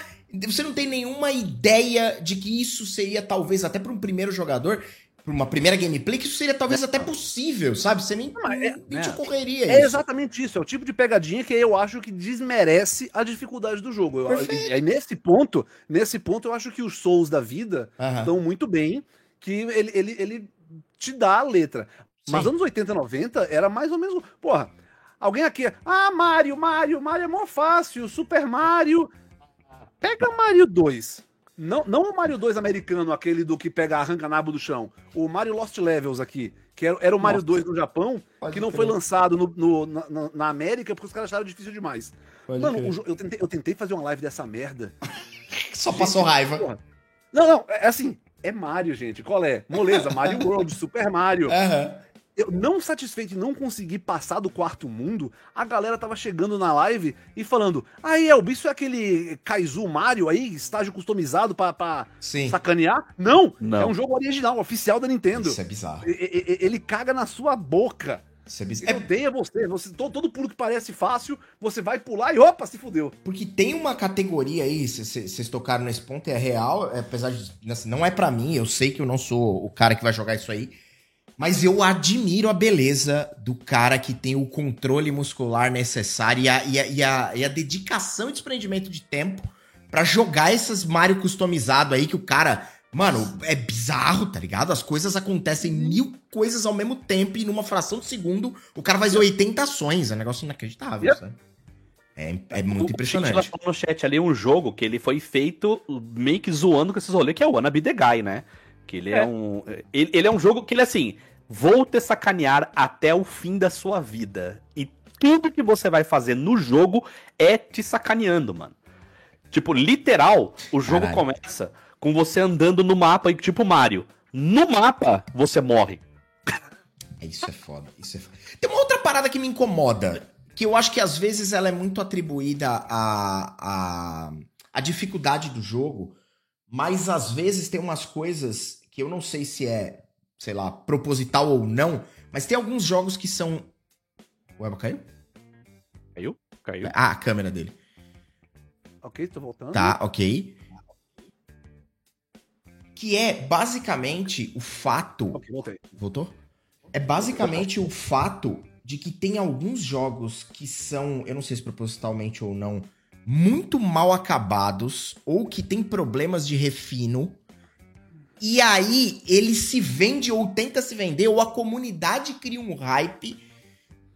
você não tem nenhuma ideia de que isso seria talvez até para um primeiro jogador, para uma primeira gameplay, que isso seria talvez é. até possível, sabe? Você nem, não, é, nem é. te ocorreria é isso. É exatamente isso, é o tipo de pegadinha que eu acho que desmerece a dificuldade do jogo. Eu, e, e nesse ponto, nesse ponto eu acho que os Souls da vida uh-huh. estão muito bem, que ele, ele, ele te dá a letra. Mas sim. Anos oitenta, noventa, era mais ou menos... Porra, alguém aqui... Ah, Mario, Mario, Mario é mó fácil, Super Mario... Pega o Mario dois. Não, não o Mario dois americano, aquele do que pega arranca nabo do chão. O Mario Lost Levels aqui, que era, era o Mario Nossa. dois no Japão, Pode que não crer. foi lançado no, no, na, na América porque os caras acharam difícil demais. Pode Mano, um, eu, tentei, eu tentei fazer uma live dessa merda. Só gente, passou raiva. Porra. Não, não, é assim, é Mario, gente. Qual é? Moleza, Mario World, Super Mario. Aham. Uhum. Eu não satisfeito em não conseguir passar do quarto mundo, a galera tava chegando na live e falando, aí Elbi, isso é aquele Kaizu Mario aí, estágio customizado pra, pra sacanear? Não, não, é um jogo original, oficial da Nintendo. Isso é bizarro. Ele, ele caga na sua boca. Isso é bizarro. Ele odeia você, você todo, todo pulo que parece fácil, você vai pular e opa, se fudeu. Porque tem uma categoria aí, vocês tocaram nesse ponto, é real, apesar de assim, não é pra mim, eu sei que eu não sou o cara que vai jogar isso aí, mas eu admiro a beleza do cara que tem o controle muscular necessário e a, e a, e a, e a dedicação e desprendimento de tempo pra jogar esses Mario customizado aí que o cara... Mano, é bizarro, tá ligado? As coisas acontecem mil coisas ao mesmo tempo e numa fração de segundo o cara faz oitenta ações. É um negócio inacreditável, yeah. sabe? É, é muito o, impressionante. O Chitila falou no chat ali um jogo que ele foi feito meio que zoando com esses rolês, que é o Wannabe The Guy, né? Que ele é, é um. Ele, ele é um jogo que ele é assim. Vou te sacanear até o fim da sua vida. E tudo que você vai fazer no jogo é te sacaneando, mano. Tipo, literal, o jogo Caralho. começa com você andando no mapa e tipo Mario. No mapa, você morre. Isso é foda, isso é foda. Tem uma outra parada que me incomoda, que eu acho que às vezes ela é muito atribuída à, à, à dificuldade do jogo. Mas às vezes tem umas coisas que eu não sei se é, sei lá, proposital ou não, mas tem alguns jogos que são... O Eba caiu? Caiu? Caiu. Ah, a câmera dele. Ok, tô voltando. Tá, ok. Que é basicamente o fato... Ok, voltei. Voltou? É basicamente o fato de que tem alguns jogos que são, eu não sei se propositalmente ou não, muito mal acabados ou que tem problemas de refino e aí ele se vende ou tenta se vender ou a comunidade cria um hype.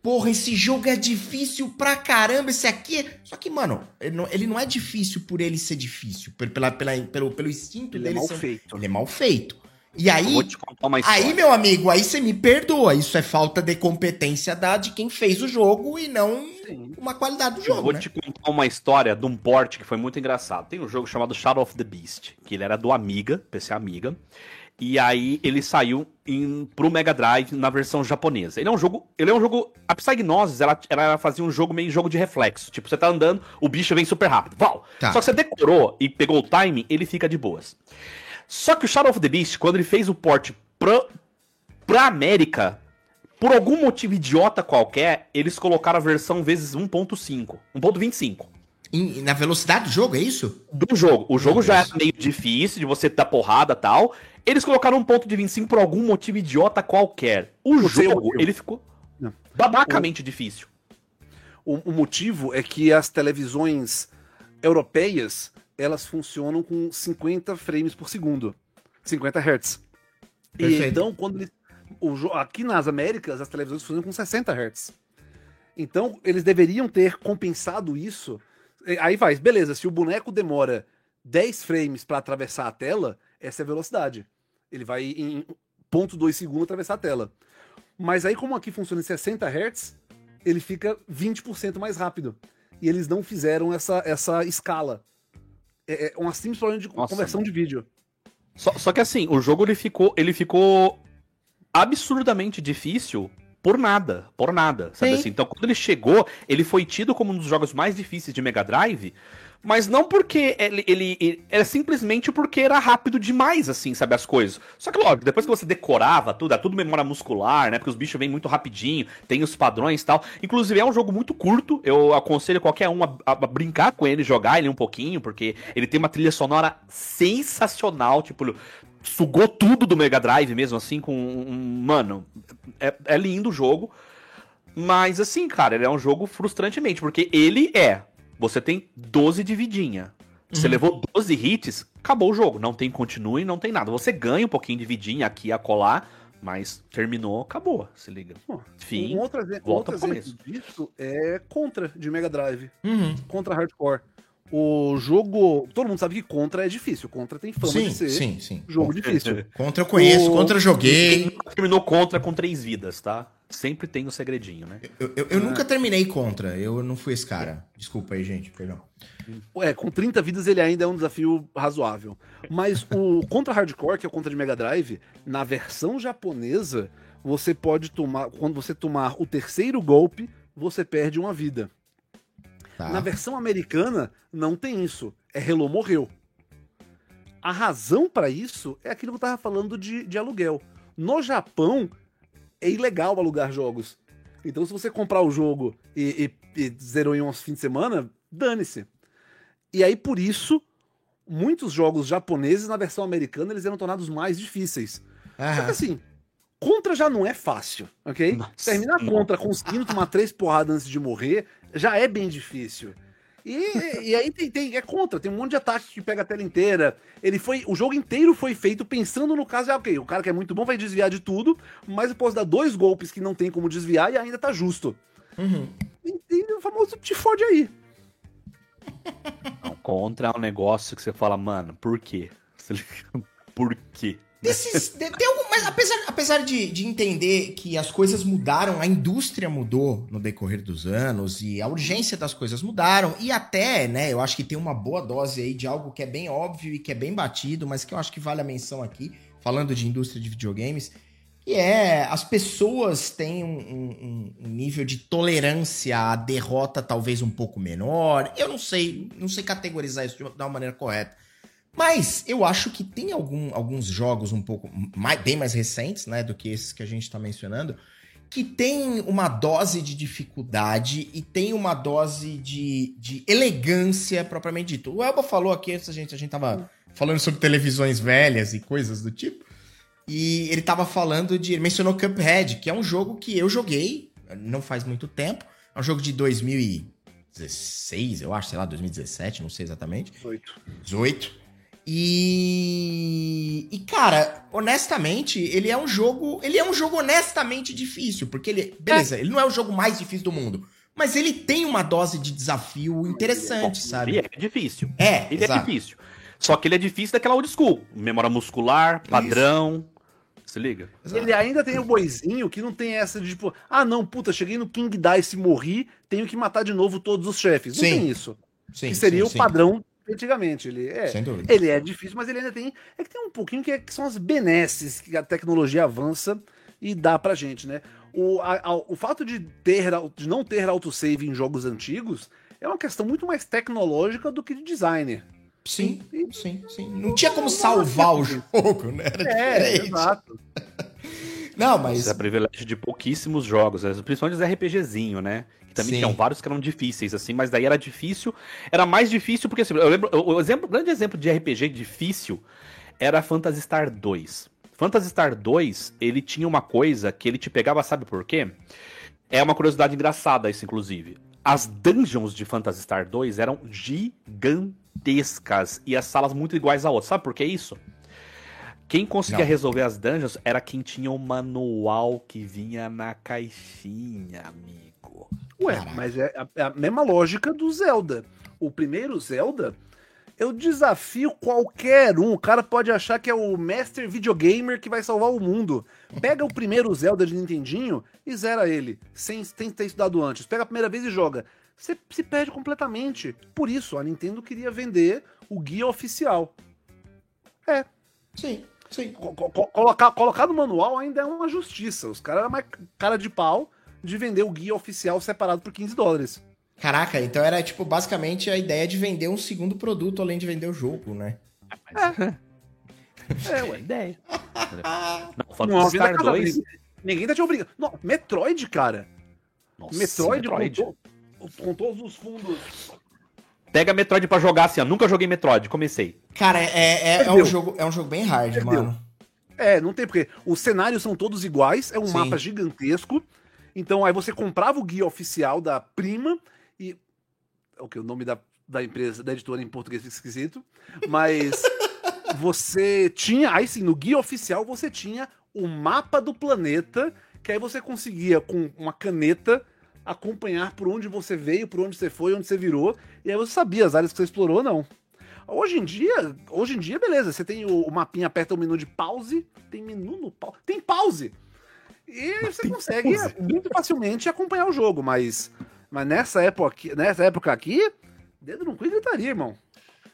Porra, esse jogo é difícil pra caramba, esse aqui é... Só que, mano, ele não, ele não é difícil por ele ser difícil, pela, pela, pelo, pelo instinto ele dele é mal ser... feito. Ele é mal feito. E aí, aí, meu amigo, aí você me perdoa. Isso é falta de competência da, de quem fez o jogo e não Sim. uma qualidade do jogo. Eu vou né? te contar uma história de um port que foi muito engraçado. Tem um jogo chamado Shadow of the Beast, que ele era do Amiga, P C Amiga. E aí ele saiu em, pro Mega Drive na versão japonesa. Ele é um jogo... Ele é um jogo a Psygnosis, ela, ela fazia um jogo meio jogo de reflexo. Tipo, você tá andando, o bicho vem super rápido. Uau! Tá. Só que você decorou e pegou o timing, ele fica de boas. Só que o Shadow of the Beast, quando ele fez o port pra, pra América, por algum motivo idiota qualquer, eles colocaram a versão vezes um ponto cinco, um ponto vinte e cinco. E na velocidade do jogo, é isso? Do jogo. O jogo Meu já Deus. Era meio difícil, de você dar porrada e tal. Eles colocaram um ponto de vinte e cinco por algum motivo idiota qualquer. O, o jogo, ele ficou Não. babacamente o... difícil. O, o motivo é que as televisões europeias... elas funcionam com cinquenta frames por segundo, cinquenta hertz. Perfeito. E então, quando ele, o, aqui nas Américas, as televisões funcionam com sessenta hertz. Então, eles deveriam ter compensado isso. Aí vai, beleza, se o boneco demora dez frames para atravessar a tela, essa é a velocidade. Ele vai em zero ponto dois segundos atravessar a tela. Mas aí, como aqui funciona em sessenta hertz, ele fica vinte por cento mais rápido. E eles não fizeram essa, essa escala. É uma simples problema de Nossa, conversão mano. De vídeo. Só, só que assim, o jogo ele ficou, ele ficou absurdamente difícil por nada, por nada, sabe Sim. assim? Então quando ele chegou, ele foi tido como um dos jogos mais difíceis de Mega Drive, mas não porque ele, ele, ele era simplesmente porque era rápido demais, assim, sabe, as coisas. Só que lógico, depois que você decorava tudo, é tudo memória muscular, né, porque os bichos vêm muito rapidinho, tem os padrões e tal. Inclusive é um jogo muito curto, eu aconselho qualquer um a, a brincar com ele, jogar ele um pouquinho, porque ele tem uma trilha sonora sensacional, tipo... Sugou tudo do Mega Drive mesmo, assim, com... Um, mano, é, é lindo o jogo. Mas, assim, cara, ele é um jogo frustrantemente. Porque ele é... Você tem doze de vidinha. Você uhum. levou doze hits, acabou o jogo. Não tem continue, não tem nada. Você ganha um pouquinho de vidinha aqui e acolá. Mas terminou, acabou. Se liga. Oh, Fim, um outro, volta outro pro começo. Disso é Contra, de Mega Drive. Uhum. Contra Hardcore. O jogo... Todo mundo sabe que Contra é difícil. Contra tem fama sim, de ser sim, sim. jogo Contra, difícil. Contra eu conheço, o... Contra eu joguei. Quem nunca terminou Contra com três vidas, tá? Sempre tem o um segredinho, né? Eu, eu, eu ah. nunca terminei Contra. Eu não fui esse cara. Desculpa aí, gente. Perdão. É, com trinta vidas ele ainda é um desafio razoável. Mas o Contra Hardcore, que é o Contra de Mega Drive, na versão japonesa, você pode tomar... Quando você tomar o terceiro golpe, você perde uma vida. Tá. Na versão americana, não tem isso. É Hello Morreu. A razão pra isso é aquilo que eu tava falando de, de aluguel. No Japão, é ilegal alugar jogos. Então, se você comprar o jogo e, e, e zerou em uns fins de semana, dane-se. E aí, por isso, muitos jogos japoneses, na versão americana, eles eram tornados mais difíceis. Ah. Só que assim, Contra já não é fácil, ok? Nossa. Terminar Contra conseguindo tomar três porradas antes de morrer... já é bem difícil. E, e aí tem, tem, é Contra, tem um monte de ataque que pega a tela inteira. Ele foi, o jogo inteiro foi feito pensando no caso, é ok, o cara que é muito bom vai desviar de tudo, mas eu posso dar dois golpes que não tem como desviar e ainda tá justo. Uhum. E tem o famoso te fode aí. Não, Contra é um negócio que você fala, mano, por quê? Por quê? Desses, de, tem algum, mas apesar, apesar de, de entender que as coisas mudaram, a indústria mudou no decorrer dos anos e a urgência das coisas mudaram e até, né, eu acho que tem uma boa dose aí de algo que é bem óbvio e que é bem batido, mas que eu acho que vale a menção aqui, falando de indústria de videogames, que é as pessoas têm um, um, um nível de tolerância à derrota talvez um pouco menor, eu não sei, não sei categorizar isso de uma, de uma maneira correta. Mas eu acho que tem algum, alguns jogos um pouco mais, bem mais recentes, né, do que esses que a gente está mencionando, que tem uma dose de dificuldade e tem uma dose de, de elegância propriamente dito. O Elba falou aqui, a gente, a gente tava falando sobre televisões velhas e coisas do tipo, e ele tava falando de... Ele mencionou Cuphead, que é um jogo que eu joguei não faz muito tempo, é um jogo de dois mil e dezesseis, eu acho, sei lá, dois mil e dezessete, não sei exatamente. dezoito. dezoito. E, e, cara, honestamente, ele é um jogo... Ele é um jogo honestamente difícil, porque ele... Beleza, é. Ele não é o jogo mais difícil do mundo, mas ele tem uma dose de desafio interessante, bom, sabe? Ele é difícil. É, Ele exato. é difícil. Só que ele é difícil daquela old school. Memória muscular, padrão... Isso. Se liga. Exato. Ele ainda tem o boizinho que não tem essa de tipo... Ah, não, puta, cheguei no King Dice e morri, tenho que matar de novo todos os chefes. Não sim. tem isso. Sim, que seria sim, o padrão... Sim. Antigamente, ele é, ele é difícil, mas ele ainda tem... É que tem um pouquinho que, é, que são as benesses que a tecnologia avança e dá pra gente, né? O, a, a, o fato de, ter, de não ter autosave em jogos antigos é uma questão muito mais tecnológica do que de designer. Sim, e, sim, sim. Não, não tinha como não salvar o jogo, né? Era é, diferente. Exato. Não, mas... Isso é privilégio de pouquíssimos jogos, principalmente os RPGzinho, né? Que também tinham vários que eram difíceis, assim, mas daí era difícil, era mais difícil, porque assim, eu lembro, o exemplo, grande exemplo de R P G difícil era Phantasy Star dois. Phantasy Star dois, ele tinha uma coisa que ele te pegava, sabe por quê? É uma curiosidade engraçada isso, inclusive. As dungeons de Phantasy Star dois eram gigantescas e as salas muito iguais a outras, sabe por que isso? Quem conseguia Não. resolver as dungeons era quem tinha o manual que vinha na caixinha, amigo. Ué, Caraca. mas é a, é a mesma lógica do Zelda. O primeiro Zelda, eu desafio qualquer um. O cara pode achar que é o Master Videogamer que vai salvar o mundo. Pega o primeiro Zelda de Nintendinho e zera ele, sem, sem ter estudado antes. Pega a primeira vez e joga. Você se perde completamente. Por isso, a Nintendo queria vender o guia oficial. É. Sim. Sim. Colocar, colocar no manual ainda é uma justiça. Os caras eram mais cara de pau de vender o guia oficial separado por quinze dólares. Caraca, então era tipo basicamente a ideia de vender um segundo produto além de vender o jogo, né? É, é uma ideia. Não, falando Star dois. Ninguém tá te obrigando. Não, Metroid, cara. Nossa, Metroid, Metroid. Com, to- com todos os fundos. Pega Metroid pra jogar assim, ó. Nunca joguei Metroid, comecei. Cara, é, é, é, um, jogo, é um jogo bem hard, Perdeu. mano. É, não tem porquê. Os cenários são todos iguais, é um Sim. mapa gigantesco. Então aí você comprava o guia oficial da Prima e... O que? O nome da, da empresa, da editora em português fica esquisito. Mas você tinha... Aí sim, no guia oficial você tinha o mapa do planeta, que aí você conseguia com uma caneta... acompanhar por onde você veio, por onde você foi, onde você virou, e aí você sabia as áreas que você explorou ou não. Hoje em dia, hoje em dia, beleza, você tem o, o mapinha, aperta o menu de pause, tem menu no pause, tem pause! E mas você consegue pause. muito facilmente acompanhar o jogo, mas, mas nessa, época, nessa época aqui, dedo no cu e gritaria, irmão.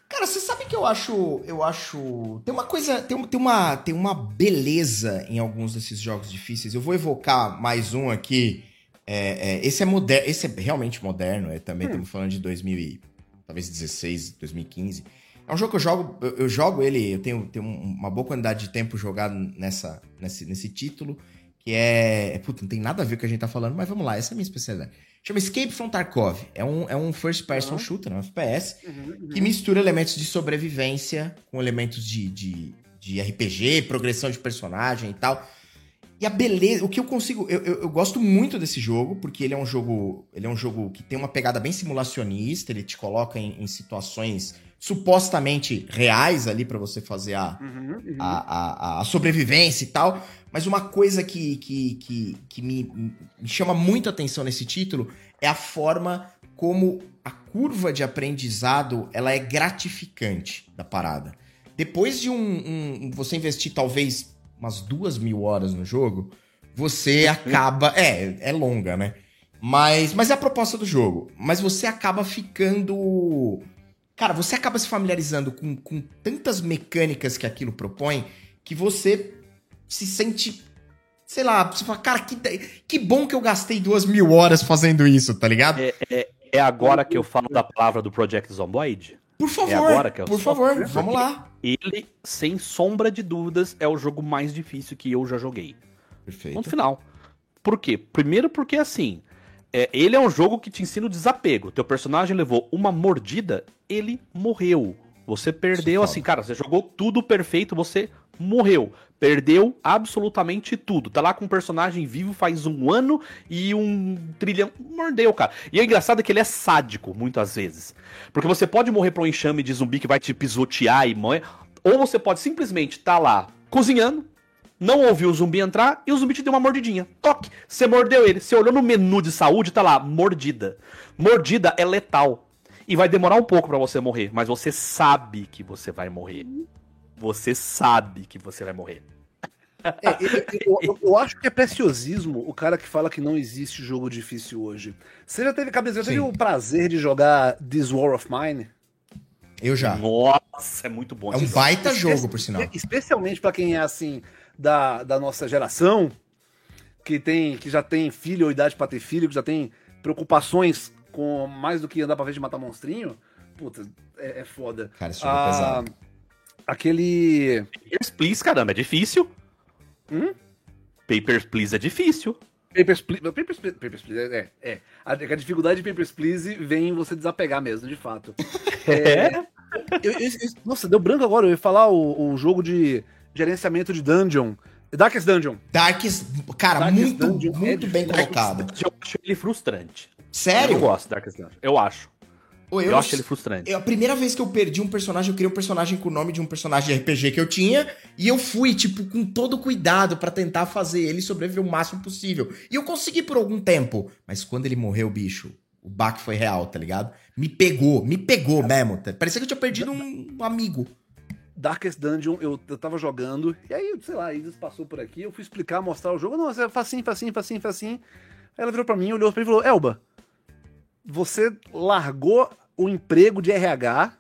Cara, você sabe que eu acho, eu acho, tem uma coisa, tem uma, tem uma, tem uma beleza em alguns desses jogos difíceis. Eu vou evocar mais um aqui, é, é, esse, é moder... esse é realmente moderno, é, também hum. estamos falando de dois mil e dezesseis, dois mil e quinze. É um jogo que eu jogo, eu, eu jogo ele, eu tenho, tenho uma boa quantidade de tempo jogado nessa, nesse, nesse título, que é, puta, não tem nada a ver com o que a gente tá falando, mas vamos lá, essa é a minha especialidade. Chama Escape from Tarkov. É um, é um first person shooter, um F P S, uhum, uhum. que mistura elementos de sobrevivência com elementos de, de, de R P G, progressão de personagem e tal. E a beleza, o que eu consigo... Eu, eu, eu gosto muito desse jogo, porque ele é um jogo, ele é um jogo que tem uma pegada bem simulacionista, ele te coloca em, em situações supostamente reais ali pra você fazer a, uhum, uhum. a, a, a sobrevivência e tal. Mas uma coisa que, que, que, que me, me chama muito a atenção nesse título é a forma como a curva de aprendizado ela é gratificante da parada. Depois de um, um você investir talvez umas duas mil horas no jogo, você acaba... É, é longa, né? Mas, mas é a proposta do jogo. Mas você acaba ficando... Cara, você acaba se familiarizando com, com tantas mecânicas que aquilo propõe que você se sente, sei lá, você fala, cara, que, que bom que eu gastei duas mil horas fazendo isso, tá ligado? É, é, é agora que eu falo da palavra do Project Zomboid? Por favor, é agora que eu por favor, vamos lá. Ele, sem sombra de dúvidas, é o jogo mais difícil que eu já joguei. Perfeito. No final. Por quê? Primeiro porque, assim... É, ele é um jogo que te ensina o desapego. Teu personagem levou uma mordida, ele morreu. Você perdeu, assim, cara, você jogou tudo perfeito, você morreu. Perdeu absolutamente tudo. Tá lá com um personagem vivo faz um ano e um trilhão... Mordeu, cara. E é engraçado que ele é sádico, muitas vezes. Porque você pode morrer pra um enxame de zumbi que vai te pisotear e... Ou você pode simplesmente tá lá cozinhando, não ouviu o zumbi entrar e o zumbi te deu uma mordidinha. Toque! Você mordeu ele. Você olhou no menu de saúde, tá lá, mordida. Mordida é letal. E vai demorar um pouco pra você morrer, mas você sabe que você vai morrer. Você sabe que você vai morrer. É, eu, eu, eu acho que é preciosismo o cara que fala que não existe jogo difícil hoje. Você já teve, cabeça, já teve o prazer de jogar This War of Mine? Eu já. Nossa, é muito bom. É um baita jogo, jogo, por sinal. Especialmente pra quem é assim... Da, da nossa geração, que, tem, que já tem filho ou idade pra ter filho, que já tem preocupações com mais do que andar pra frente e matar monstrinho, puta, é, é foda. Cara, esse jogo ah, é pesado. Aquele... Papers, Please, caramba, é difícil. Hum? Papers, Please é difícil. Papers, Please... Papers, Papers, Please, é, é. A, a dificuldade de Papers, Please vem você desapegar mesmo, de fato. é? é eu, eu, eu, nossa, deu branco agora, eu ia falar o, o jogo de... gerenciamento de Dungeon. Darkest Dungeon. Darkest... Cara, Darkest muito, Dungeon muito é bem colocado. Eu acho ele frustrante. Sério? Eu gosto de Darkest Dungeon. Eu acho. Eu, eu acho ele frustrante. Eu, a primeira vez que eu perdi um personagem, eu criei um personagem com o nome de um personagem de R P G que eu tinha, e eu fui, tipo, com todo cuidado pra tentar fazer ele sobreviver o máximo possível. E eu consegui por algum tempo. Mas quando ele morreu, bicho, o baque foi real, tá ligado? Me pegou, me pegou mesmo. Parecia que eu tinha perdido um amigo. Darkest Dungeon, eu, eu tava jogando, e aí, sei lá, a Isis passou por aqui, eu fui explicar, mostrar o jogo, não, é facinho, facinho, facinho, facinho. Aí ela virou pra mim, olhou pra mim e falou, Elba, você largou o emprego de R H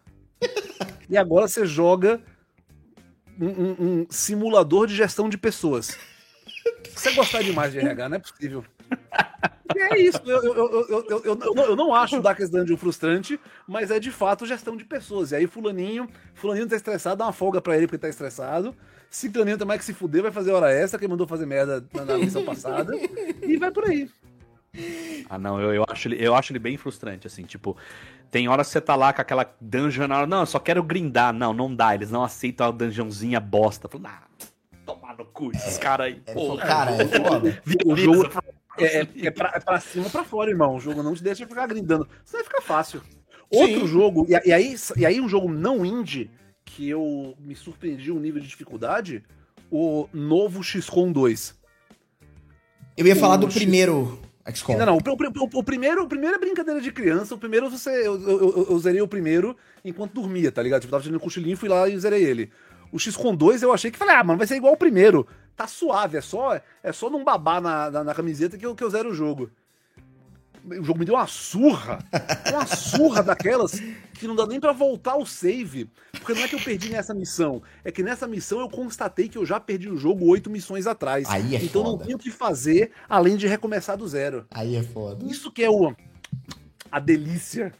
e agora você joga um, um, um simulador de gestão de pessoas. Você gostar demais de R H, não é possível. E é isso, eu, eu, eu, eu, eu, eu, eu, não, eu não acho o Darkest Dungeon frustrante, mas é de fato gestão de pessoas. E aí fulaninho, fulaninho tá estressado, dá uma folga pra ele porque tá estressado. Ciclaninho também que se fuder, vai fazer hora extra, quem mandou fazer merda na, na missão passada, e vai por aí. Ah não, eu, eu, acho ele, eu acho ele bem frustrante, assim, tipo, tem horas que você tá lá com aquela dungeon, não, eu só quero grindar, não, não dá, eles não aceitam a dungeonzinha bosta. Falando, ah, tomar no cu esses caras aí, é, porra. Cara, é foda. O jogo... É, é, pra, é pra cima ou pra fora, irmão. O jogo não te deixa ficar grindando. Isso vai ficar fácil. Outro Sim. jogo, e, e, aí, e aí um jogo não indie, que eu me surpreendi o um nível de dificuldade, o novo X COM dois. Eu ia o falar do X... primeiro. X COM. Não, não. O, o, o, o primeiro, a primeira brincadeira de criança, o primeiro você. Eu, eu, eu, eu zerei o primeiro enquanto dormia, tá ligado? Tipo, tava tirando um cochilinho, fui lá e zerei ele. O X COM dois eu achei que falei, ah, mano, vai ser igual o primeiro. Tá suave, é só, é só não babar na, na, na camiseta que eu, que eu zero o jogo. O jogo me deu uma surra, uma surra daquelas que não dá nem pra voltar ao save, porque não é que eu perdi nessa missão, é que nessa missão eu constatei que eu já perdi o jogo oito missões atrás, aí é então foda. Não tinha o que fazer além de recomeçar do zero. Aí é foda. Isso que é o, a delícia.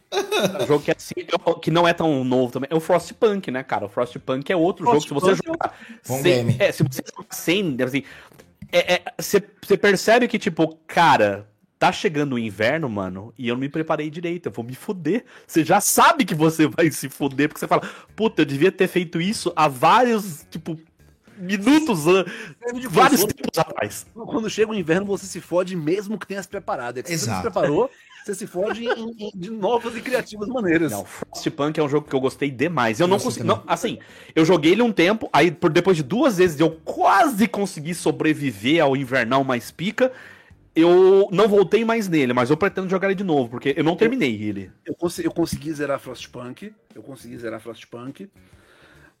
É um jogo que, é assim, que não é tão novo também, é o Frostpunk, né, cara? O Frostpunk é outro Frost jogo, Punk se você jogar é sem, é, se você jogar sem, assim, é, é, você, você percebe que, tipo, cara... Tá chegando o inverno, mano, e eu não me preparei direito, eu vou me foder. Você já sabe que você vai se foder, porque você fala, puta, eu devia ter feito isso há vários, tipo, minutos, an... vários tempos atrás. Quando chega o inverno, você se fode mesmo que tenha se preparado. É que você não se preparou, você se fode em, em, de novas e criativas maneiras. Não, Frostpunk é um jogo que eu gostei demais. Eu não consegui, não, assim, eu joguei ele um tempo, aí por, depois de duas vezes eu quase consegui sobreviver ao invernal mais pica. Eu não voltei mais nele, mas eu pretendo jogar ele de novo, porque eu não terminei ele. Eu, cons- eu consegui zerar Frostpunk, eu consegui zerar Frostpunk,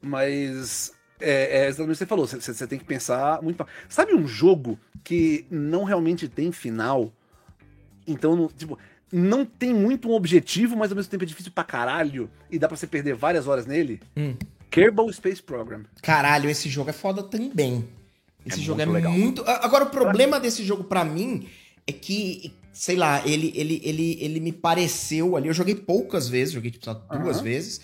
mas é, é exatamente o que você falou, você, você tem que pensar muito... Sabe um jogo que não realmente tem final? Então, não, tipo, não tem muito um objetivo, mas ao mesmo tempo é difícil pra caralho, e dá pra você perder várias horas nele? Hum. Kerbal Space Program. Caralho, esse jogo é foda também. Esse é jogo muito é legal. muito... Agora, o problema desse jogo, pra mim, é que, sei lá, ele, ele, ele, ele me pareceu ali... Eu joguei poucas vezes, joguei tipo, duas uhum. vezes.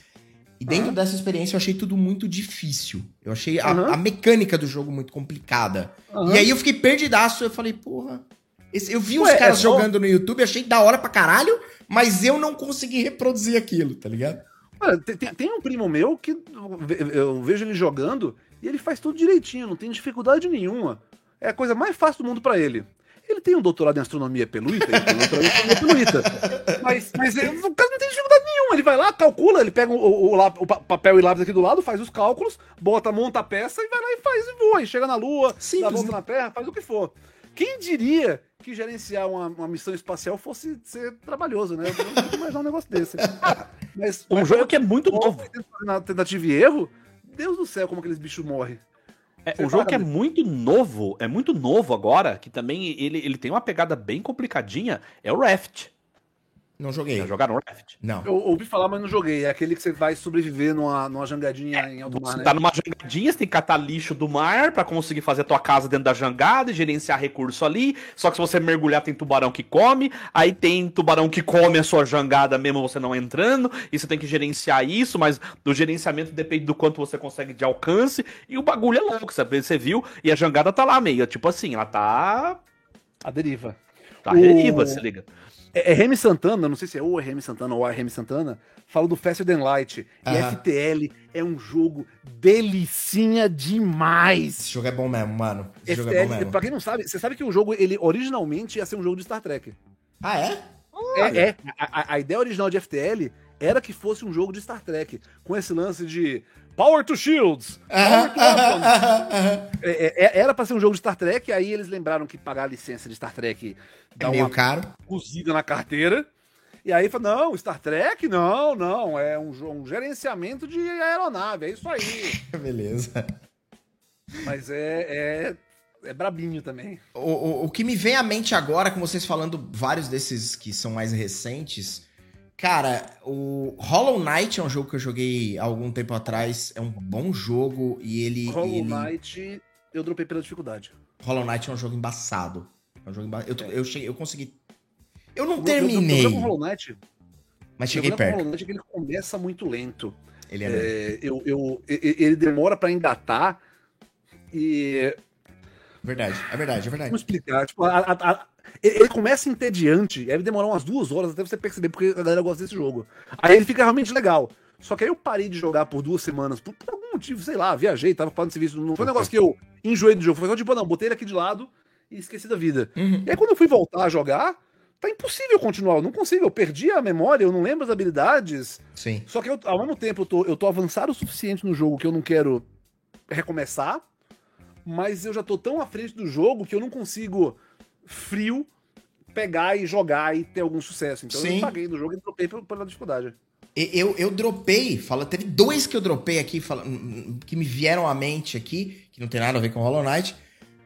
E dentro uhum. dessa experiência, eu achei tudo muito difícil. Eu achei a, uhum. a mecânica do jogo muito complicada. Uhum. E aí eu fiquei perdidaço, eu falei, porra... Esse... Eu vi Ué, os caras é só... jogando no YouTube, achei da hora pra caralho, mas eu não consegui reproduzir aquilo, tá ligado? Olha, tem, tem um primo meu que eu vejo ele jogando... E ele faz tudo direitinho, não tem dificuldade nenhuma. É a coisa mais fácil do mundo pra ele. Ele tem um doutorado em astronomia peluita, ele tem um doutorado em astronomia peluita. Mas, mas ele, no caso, não tem dificuldade nenhuma. Ele vai lá, calcula, ele pega o, o, o, o papel e lápis aqui do lado, faz os cálculos, bota, monta a peça e vai lá e faz e voa. E chega na Lua, dá a volta na Terra, faz o que for. Quem diria que gerenciar uma, uma missão espacial fosse ser trabalhoso, né? Eu não consigo imaginar um negócio desse. Mas, um mas, jogo que é muito novo. Na tentativa e erro, Deus do céu, como aqueles bichos morrem. É, o jogo que é muito novo, é muito novo agora, que também ele, ele tem uma pegada bem complicadinha, é o Raft. Não joguei. Já jogaram Raft? Não. Eu ouvi falar, mas não joguei. É aquele que você vai sobreviver numa, numa jangadinha é, em alto mar, você né? Tá numa jangadinha, você tem que catar lixo do mar pra conseguir fazer a tua casa dentro da jangada e gerenciar recurso ali. Só que se você mergulhar, tem tubarão que come. Aí tem tubarão que come a sua jangada mesmo, você não entrando. E você tem que gerenciar isso, mas do gerenciamento depende do quanto você consegue de alcance. E o bagulho é louco, sabe? Você viu? E a jangada tá lá meio, tipo assim, ela tá... A deriva. Tá a deriva, o... se liga. É, é Remy Santana, não sei se é o Remy Santana ou a Remy Santana, fala do Faster Than Light. Uhum. E F T L é um jogo delicinha demais. Esse jogo é bom mesmo, mano. Esse F T L, jogo é bom mesmo. Pra quem não sabe, você sabe que o jogo, ele originalmente ia ser um jogo de Star Trek. Ah, é? É, é. A, a ideia original de F T L era que fosse um jogo de Star Trek, com esse lance de Power to Shields! Power to Weapons! é, era pra ser um jogo de Star Trek, aí eles lembraram que pagar a licença de Star Trek dá é meio uma caro. Cozida na carteira. E aí fala, não, Star Trek, não, não, é um, um gerenciamento de aeronave, é isso aí. Beleza. Mas é... é... É brabinho também. O, o, o que me vem à mente agora, com vocês falando vários desses que são mais recentes... Cara, o Hollow Knight é um jogo que eu joguei há algum tempo atrás. É um bom jogo e ele... Hollow ele... Knight, eu dropei pela dificuldade. Hollow Knight é um jogo embaçado. É um jogo emba... eu, eu, cheguei, eu consegui... Eu não eu, terminei. Eu, eu, eu, eu jogo Hollow Knight, mas cheguei perto. O Hollow Knight é que ele começa muito lento. Ele é, é eu, eu, Ele demora pra engatar e... Verdade, é verdade, é verdade. Vamos explicar, tipo, a, a, a, ele começa entediante, aí ele demora umas duas horas até você perceber porque a galera gosta desse jogo. Aí ele fica realmente legal. Só que aí eu parei de jogar por duas semanas, por, por algum motivo, sei lá, viajei, tava fazendo serviço, não foi um negócio que eu enjoei do jogo, foi só tipo, não, botei ele aqui de lado e esqueci da vida. Uhum. E aí quando eu fui voltar a jogar, tá impossível continuar, eu não consigo, eu perdi a memória, eu não lembro as habilidades. Sim. Só que eu, ao mesmo tempo eu tô, eu tô avançado o suficiente no jogo que eu não quero recomeçar. Mas eu já tô tão à frente do jogo que eu não consigo frio pegar e jogar e ter algum sucesso. Então Sim. eu paguei do jogo e dropei pela dificuldade. Eu, eu dropei, fala, teve dois que eu dropei aqui, fala, que me vieram à mente aqui, que não tem nada a ver com Hollow Knight,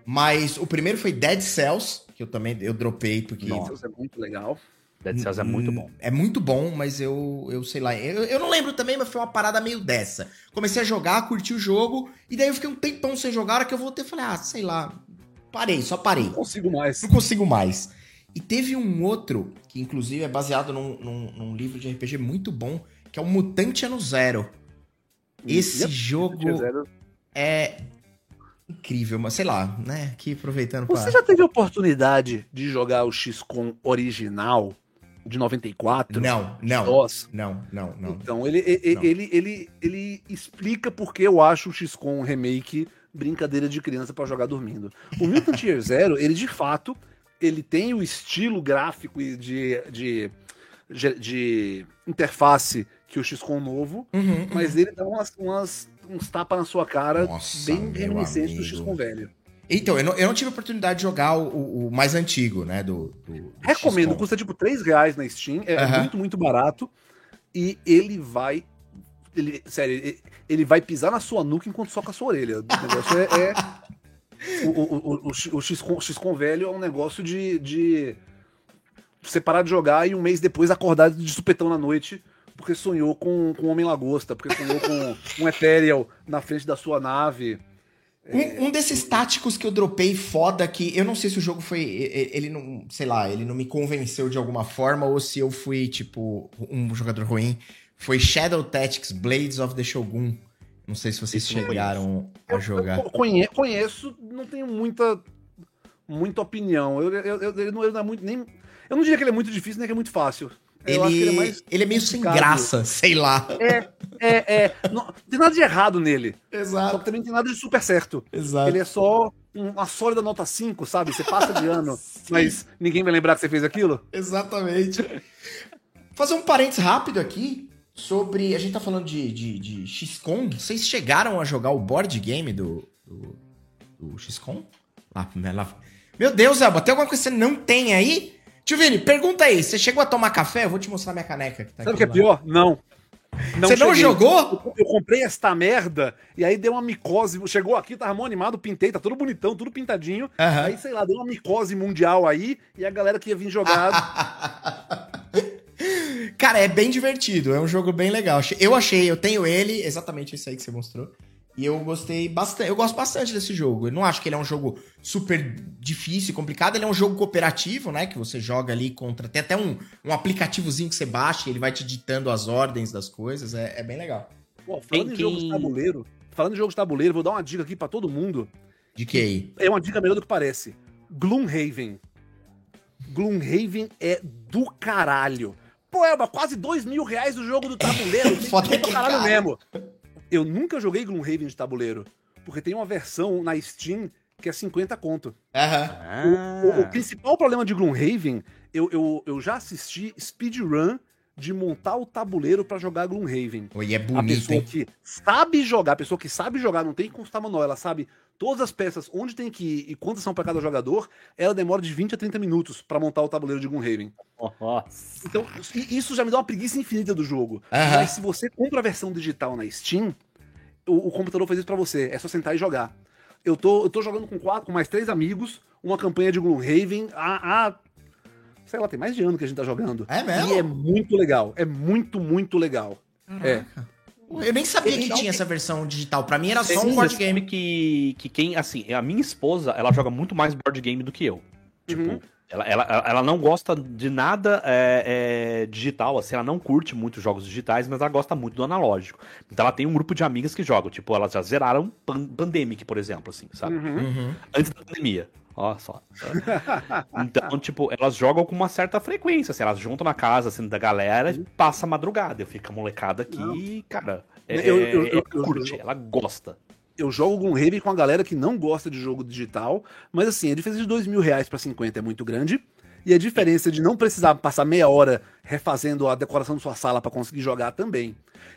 mas o primeiro foi Dead Cells, que eu também eu dropei porque... Dead Cells é muito legal. Dead Cells é muito bom. É muito bom, mas eu, eu sei lá, eu, eu não lembro também, mas foi uma parada meio dessa. Comecei a jogar, curti o jogo, e daí eu fiquei um tempão sem jogar, a hora que eu voltei e falei, ah, sei lá, parei, só parei. Não consigo mais. Não consigo mais. E teve um outro, que inclusive é baseado num, num, num livro de R P G muito bom, que é o Mutante Ano Zero. Esse yep. jogo é incrível, mas sei lá, né? Aqui aproveitando pra... Você já teve a oportunidade de jogar o X COM original? De noventa e quatro? Não, não. Nossa. Não, não, não. Então, ele, ele, não. Ele, ele, ele explica porque eu acho o X COM Remake brincadeira de criança pra jogar dormindo. O Mutant Year Zero, ele de fato, ele tem o estilo gráfico e de, de, de, de interface que o X COM novo, uhum, mas uhum. ele dá umas, umas, uns tapas na sua cara. Nossa, bem reminiscente do X COM velho. Então, eu não, eu não tive a oportunidade de jogar o, o mais antigo, né, do, do, do Recomendo, X COM. Custa tipo três reais na Steam, é uhum. muito, muito barato, e ele vai, ele, sério, ele, ele vai pisar na sua nuca enquanto soca a sua orelha, o negócio é, é o, o, o, o, o X COM, X COM velho é um negócio de, de você parar de jogar e um mês depois acordar de supetão na noite, porque sonhou com o Homem Lagosta, porque sonhou com um Ethereal na frente da sua nave. Um, um desses táticos que eu dropei foda que... Eu não sei se o jogo foi... Ele não... Sei lá, ele não me convenceu de alguma forma ou se eu fui, tipo, um jogador ruim. Foi Shadow Tactics Blades of the Shogun. Não sei se vocês Isso chegaram eu, a jogar. Eu conheço, conheço, não tenho muita muita opinião. Eu, eu, eu, ele não, ele não é muito, nem, eu não diria que ele é muito difícil, nem que é muito fácil. Ele, ele, é, mais ele é meio sem graça, sei lá. É, é, é. Não tem nada de errado nele. Exato. Só que também não tem nada de super certo. Exato. Ele é só uma sólida nota cinco, sabe? Você passa de ano, mas ninguém vai lembrar que você fez aquilo. Exatamente. Fazer um parênteses rápido aqui sobre... A gente tá falando de, de, de X COM. Vocês chegaram a jogar o board game do, do, do X COM? Lá, lá. Meu Deus, Elba, tem alguma coisa que você não tem aí? Tio Vini, pergunta aí, você chegou a tomar café? Eu vou te mostrar minha caneca. Que tá Sabe o que é pior? Não. não você não cheguei. jogou? Eu, eu comprei esta merda, e aí deu uma micose, chegou aqui, tava mó animado, pintei, tá tudo bonitão, tudo pintadinho, uh-huh. aí sei lá, deu uma micose mundial aí, e a galera que ia vir jogar... Cara, é bem divertido, é um jogo bem legal. Eu achei, eu tenho ele, exatamente esse aí que você mostrou. E eu gostei bastante, eu gosto bastante desse jogo. Eu não acho que ele é um jogo super difícil e complicado. Ele é um jogo cooperativo, né? Que você joga ali contra... Tem até um, um aplicativozinho que você baixa e ele vai te ditando as ordens das coisas. É, é bem legal. Pô, falando, em jogo de tabuleiro, falando em jogo de tabuleiro, vou dar uma dica aqui pra todo mundo. De que aí? É uma dica melhor do que parece. Gloomhaven. Gloomhaven é do caralho. Pô, Elba, quase dois mil reais o jogo do tabuleiro. Foda-se do caralho mesmo. Eu nunca joguei Gloomhaven de tabuleiro, porque tem uma versão na Steam que é cinquenta conto. Uhum. Ah. O, o, o principal problema de Gloomhaven, eu, eu, eu já assisti speedrun de montar o tabuleiro pra jogar Gloomhaven. E é bonito, A pessoa hein? que sabe jogar, a pessoa que sabe jogar, não tem que consultar manual, ela sabe todas as peças, onde tem que ir e quantas são pra cada jogador, ela demora de vinte a trinta minutos pra montar o tabuleiro de Gloomhaven. Nossa. Então, isso já me dá uma preguiça infinita do jogo. Uhum. Mas se você compra a versão digital na Steam, o, o computador faz isso pra você, é só sentar e jogar. Eu tô, eu tô jogando com quatro, com mais três amigos, uma campanha de Gloomhaven, a... a sei lá, tem mais de ano que a gente tá jogando. É mesmo? E é muito legal. É muito, muito legal. É. Eu nem sabia que tinha essa versão digital. Pra mim era só um board game que, que quem, assim, a minha esposa, ela joga muito mais board game do que eu. Tipo, uhum. ela, ela, ela não gosta de nada é, é, digital, assim, ela não curte muito jogos digitais, mas ela gosta muito do analógico. Então ela tem um grupo de amigas que jogam, tipo, elas já zeraram Pan- Pandemic, por exemplo, assim, sabe? Uhum. Antes da pandemia. Ó, só. Então, tipo, elas jogam com uma certa frequência, assim, elas juntam na casa, assim, da galera e passa a madrugada. Eu fico a molecada aqui não. e, cara, é, eu, eu, eu, ela curte, eu, eu, ela gosta. Eu jogo Gloomhaven com a galera que não gosta de jogo digital, mas assim, a diferença de dois mil reais pra cinquenta é muito grande, e a diferença de não precisar passar meia hora refazendo a decoração da sua sala pra conseguir jogar também.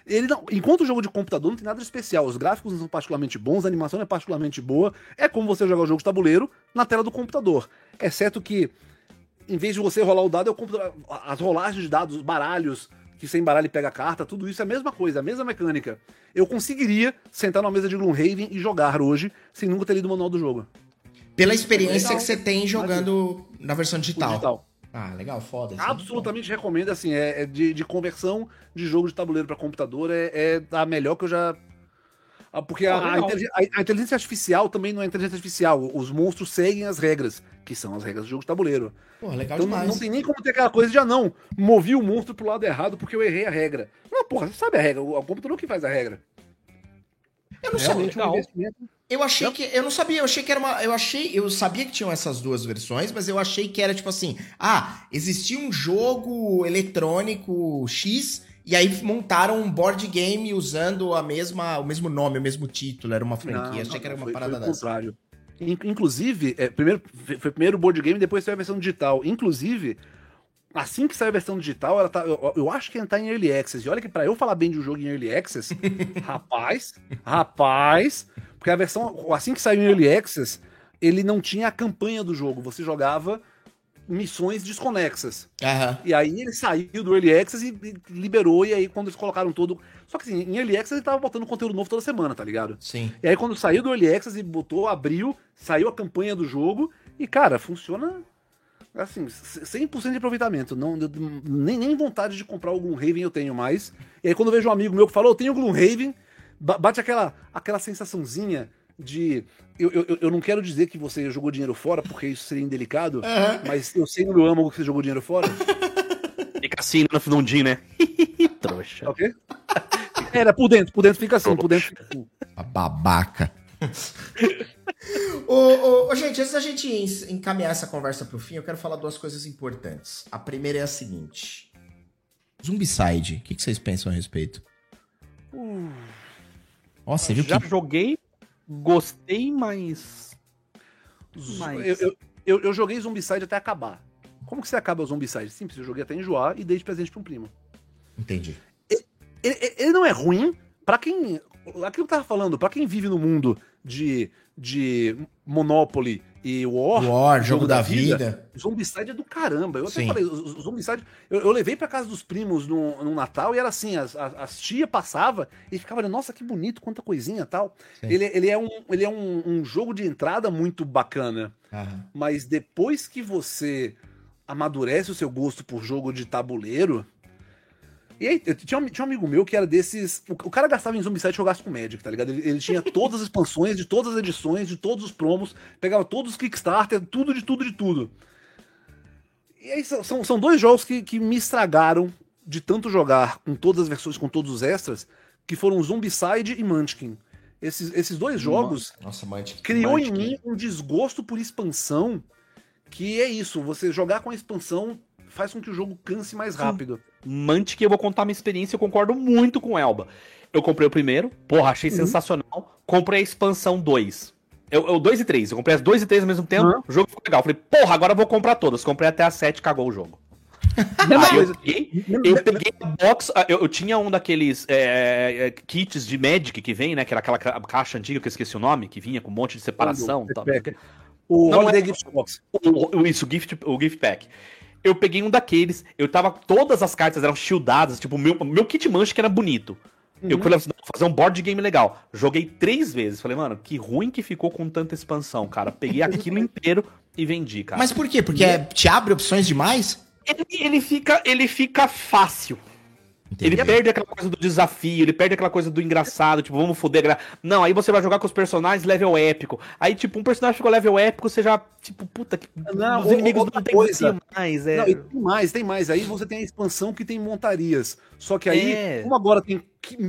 Ele não, enquanto o jogo de computador não tem nada de especial, os gráficos não são particularmente bons, a animação não é particularmente boa, é como você jogar o jogo de tabuleiro na tela do computador. Exceto que em vez de você rolar o dado, eu compro as rolagens de dados, os baralhos, que sem baralho e pega carta, tudo isso é a mesma coisa, a mesma mecânica. Eu conseguiria sentar numa mesa de Gloomhaven e jogar hoje, sem nunca ter lido o manual do jogo. Pela experiência que você tem jogando aqui, na versão digital. digital. Ah, legal, foda. Absolutamente recomendo, assim, é, é de, de conversão de jogo de tabuleiro para computador, é, é a melhor que eu já... Porque ah, a, a, a inteligência artificial também não é inteligência artificial. Os monstros seguem as regras, que são as regras do jogo de tabuleiro. Pô, legal então demais. Não, não tem nem como ter aquela coisa de, ah, não, movi o monstro pro lado errado porque eu errei a regra. Não, porra, você sabe a regra, o, o computador que faz a regra. Eu não Realmente sabia. Um investimento... Eu achei não. que... Eu não sabia, eu achei que era uma... Eu achei... Eu sabia que tinham essas duas versões, mas eu achei que era tipo assim, ah, existia um jogo eletrônico X... E aí montaram um board game usando a mesma, o mesmo nome, o mesmo título, era uma franquia. Não, não, achei que era uma foi, parada foi o contrário. dessa. Inclusive, é, primeiro, foi primeiro o board game, depois saiu a versão digital. Inclusive, assim que saiu a versão digital, ela tá, eu, eu acho que ela tá em Early Access. E olha que pra eu falar bem de um jogo em Early Access, rapaz, rapaz, porque a versão, assim que saiu em Early Access, ele não tinha a campanha do jogo, você jogava... missões desconexas. Uhum. E aí ele saiu do Early Access e, e liberou, e aí quando eles colocaram todo... Só que assim, em Early Access ele tava botando conteúdo novo toda semana, tá ligado? Sim. E aí quando saiu do Early Access e botou, abriu, saiu a campanha do jogo, e cara, funciona assim, cem por cento de aproveitamento. Não, eu, nem, nem vontade de comprar o Gloomhaven eu tenho mais. E aí quando eu vejo um amigo meu que falou, eu tenho o Gloomhaven, bate aquela, aquela sensaçãozinha... de... Eu, eu, eu não quero dizer que você jogou dinheiro fora, porque isso seria indelicado, uhum. mas eu sei no meu âmago que você jogou dinheiro fora. Fica assim no fundinho, né? Trouxa. Okay? Era por dentro, por dentro fica assim, Trouxa. por dentro fica assim. A babaca. ô, ô, ô, gente, antes da gente encaminhar essa conversa pro fim, eu quero falar duas coisas importantes. A primeira é a seguinte. Zombicide, o que, que vocês pensam a respeito? Hum. Nossa, você viu já que... Já joguei... Gostei, mas... mas... Eu, eu, eu, eu joguei Zombicide até acabar. Como que você acaba o Zombicide? Simples, eu joguei até enjoar e dei de presente pra um primo. Entendi. Ele, ele, ele não é ruim pra quem... Aquilo que eu tava falando, pra quem vive no mundo de, de Monopoly e War... War, jogo, jogo da, da vida. vida. Zombicide é do caramba. Eu até Sim. falei, Zombicide... Eu, eu levei pra casa dos primos no, no Natal e era assim, as, as, as tia passava e ficava olhando, nossa, que bonito, quanta coisinha e tal. Ele, ele é, um, ele é um, um jogo de entrada muito bacana. Aham. Mas depois que você amadurece o seu gosto por jogo de tabuleiro... E aí, tinha um, tinha um amigo meu que era desses... O, o cara gastava em Zombicide e jogasse com Magic, tá ligado? Ele, ele tinha todas as expansões, de todas as edições, de todos os promos, pegava todos os Kickstarter, tudo, de tudo, de tudo. E aí, são, são dois jogos que, que me estragaram de tanto jogar com todas as versões, com todos os extras, que foram Zombicide e Munchkin. Esses, esses dois jogos Nossa, Munchkin, criou Munchkin. em mim um desgosto por expansão, que é isso, você jogar com a expansão faz com que o jogo canse mais rápido. Munchkin, eu vou contar minha experiência, eu concordo muito com o Elba. Eu comprei o primeiro, porra, achei uhum. sensacional. Comprei a expansão dois. Eu dois e três, eu comprei as dois e três ao mesmo tempo, uhum. o jogo ficou legal. Eu falei, porra, agora eu vou comprar todas. Comprei até a sete, cagou o jogo. Aí eu peguei, eu peguei a box, eu, eu tinha um daqueles é, kits de Magic que vem, né, que era aquela caixa antiga que eu esqueci o nome, que vinha com um monte de separação. Oh, tal. O Não, Holiday é, Gift Box. O, o, isso, o gift, o gift Pack. Eu peguei um daqueles, eu tava... Todas as cartas eram shieldadas, tipo, meu, meu kit manche que era bonito. Uhum. Eu falei assim, vou fazer um board game legal. Joguei três vezes, falei, mano, que ruim que ficou com tanta expansão, cara. Peguei aquilo inteiro e vendi, cara. Mas por quê? Porque é, te abre opções demais? Ele, ele, fica, ele fica fácil. Entendi. Ele perde aquela coisa do desafio, ele perde aquela coisa do engraçado, tipo, vamos foder. Gra... Não, aí você vai jogar com os personagens level épico. Aí, tipo, um personagem ficou level épico, você já, tipo, puta, que... não, os inimigos não tem coisa. mais, é. Não, tem mais, tem mais. Aí você tem a expansão que tem montarias. Só que aí, é. como agora tem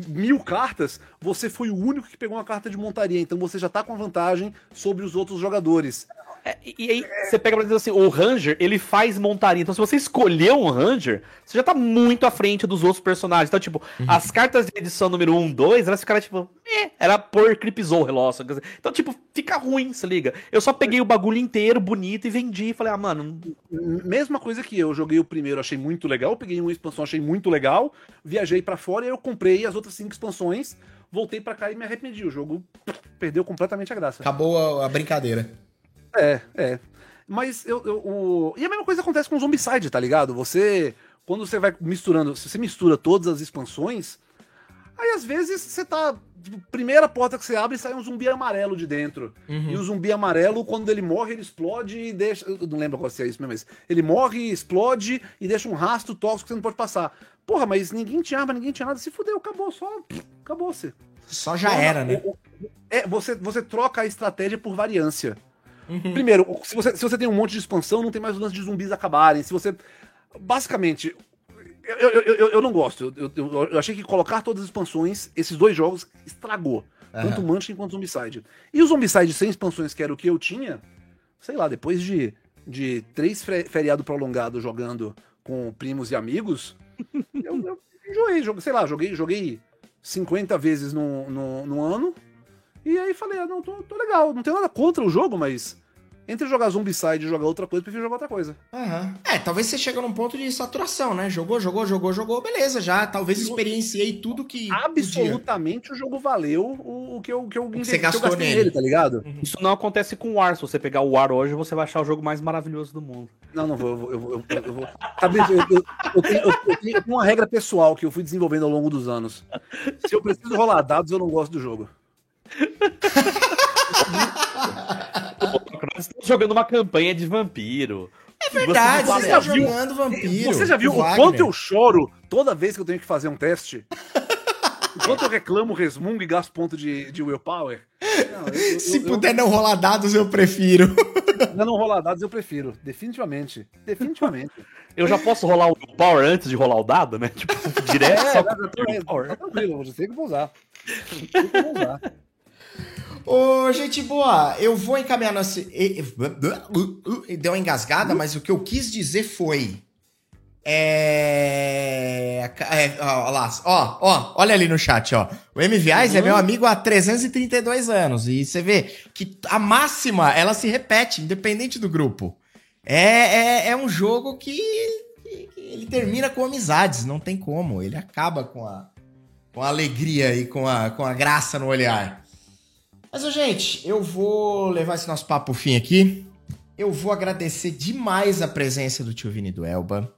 mil cartas, você foi o único que pegou uma carta de montaria. Então você já tá com a vantagem sobre os outros jogadores. É, e aí, você pega pra dizer assim, o Ranger, ele faz montaria. Então, se você escolher um Ranger, você já tá muito à frente dos outros personagens. Então, tipo, uhum. as cartas de edição número um, dois, elas ficaram, tipo... Eh, era por Cripzou o relógio. Então, tipo, fica ruim, se liga. Eu só peguei o bagulho inteiro, bonito, e vendi. Falei, ah, mano... Mesma coisa que eu. Eu joguei o primeiro, achei muito legal. Peguei uma expansão, achei muito legal. Viajei pra fora e eu comprei as outras cinco expansões. Voltei pra cá e me arrependi. O jogo perdeu completamente a graça. Acabou a, a brincadeira. É, é. Mas eu, eu, o... E a mesma coisa acontece com o Zombicide, tá ligado? Você, quando você vai misturando, se você mistura todas as expansões, aí às vezes você tá... Primeira porta que você abre, sai um zumbi amarelo de dentro. Uhum. E o zumbi amarelo, quando ele morre, ele explode e deixa... Eu não lembro qual se é isso mesmo, mas... Ele morre, explode e deixa um rastro tóxico que você não pode passar. Porra, mas ninguém te arma, ninguém te nada. Se fudeu, acabou, só... Acabou-se. Só já Porra, era, né? O, o, é, você, você troca a estratégia por variância. Uhum. Primeiro, se você, se você tem um monte de expansão, não tem mais o lance de zumbis acabarem. Se você... Basicamente... Eu, eu, eu, eu não gosto. Eu, eu, eu achei que colocar todas as expansões, esses dois jogos, estragou. Uhum. Tanto o Munchkin quanto o Zombicide. E o Zombicide sem expansões, que era o que eu tinha, sei lá, depois de, de três feriados prolongados jogando com primos e amigos, eu, eu enjoei, joguei, sei lá, joguei, joguei cinquenta vezes no, no, no ano, e aí falei, ah, não, tô, tô legal, não tenho nada contra o jogo, mas... Entre jogar Zombicide e jogar outra coisa, eu prefiro jogar outra coisa. Uhum. É, talvez você chegue num ponto de saturação, né? Jogou, jogou, jogou, jogou, beleza, já. Talvez experienciei tudo que... Absolutamente podia. O jogo valeu o, o que eu, que eu, o que você que gastou eu gastei nele, tá ligado? Uhum. Isso não acontece com o War. Se você pegar o War hoje, você vai achar o jogo mais maravilhoso do mundo. Não, não vou, eu vou... Eu, eu, eu vou. Sabe, eu, eu, eu, tenho, eu, eu tenho uma regra pessoal que eu fui desenvolvendo ao longo dos anos. Se eu preciso rolar dados, eu não gosto do jogo. Nós estamos jogando uma campanha de vampiro. É verdade, você, você está jogando vampiro. Você já viu o, o quanto eu choro toda vez que eu tenho que fazer um teste? O quanto eu reclamo, resmungo e gasto ponto de, de willpower? Não, eu, Se eu, puder eu... não rolar dados, eu prefiro. Se não rolar dados, eu prefiro. Definitivamente. Definitivamente. Eu já posso rolar o willpower antes de rolar o dado, né? Tipo, direto. É, só com o willpower. Tá tranquilo, eu sei que eu vou usar. Eu sei que eu vou usar. Ô, gente boa, eu vou encaminhar nossa... Deu uma engasgada, mas o que eu quis dizer foi... É... é ó, lá, ó, ó, olha ali no chat, ó. O M V Ais uhum. é meu amigo há trezentos e trinta e dois anos. E você vê que a máxima, ela se repete, independente do grupo. É, é, é um jogo que, que ele termina com amizades, não tem como. Ele acaba com a, com a alegria e com a, com a graça no olhar. Mas, gente, eu vou levar esse nosso papo fim aqui. Eu vou agradecer demais a presença do tio Vini do Elba.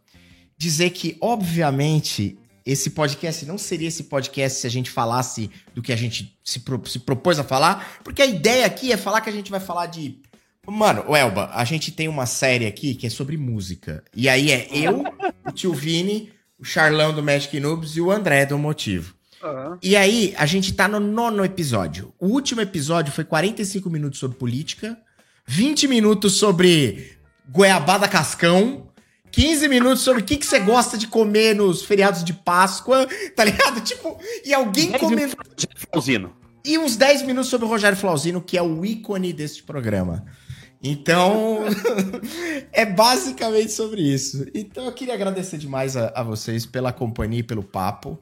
Dizer que, obviamente, esse podcast não seria esse podcast se a gente falasse do que a gente se, pro- se propôs a falar. Porque a ideia aqui é falar que a gente vai falar de... Mano, o Elba, a gente tem uma série aqui que é sobre música. E aí é eu, o tio Vini, o Charlão do Magic Noobs e o André do Motivo. Uhum. E aí, a gente tá no nono episódio. O último episódio foi quarenta e cinco minutos sobre política, vinte minutos sobre goiabada cascão, quinze minutos sobre o que você gosta de comer nos feriados de Páscoa, tá ligado? Tipo, e alguém comentou... E uns dez minutos sobre o Rogério Flauzino, que é o ícone deste programa. Então, é basicamente sobre isso. Então, eu queria agradecer demais a, a vocês pela companhia e pelo papo.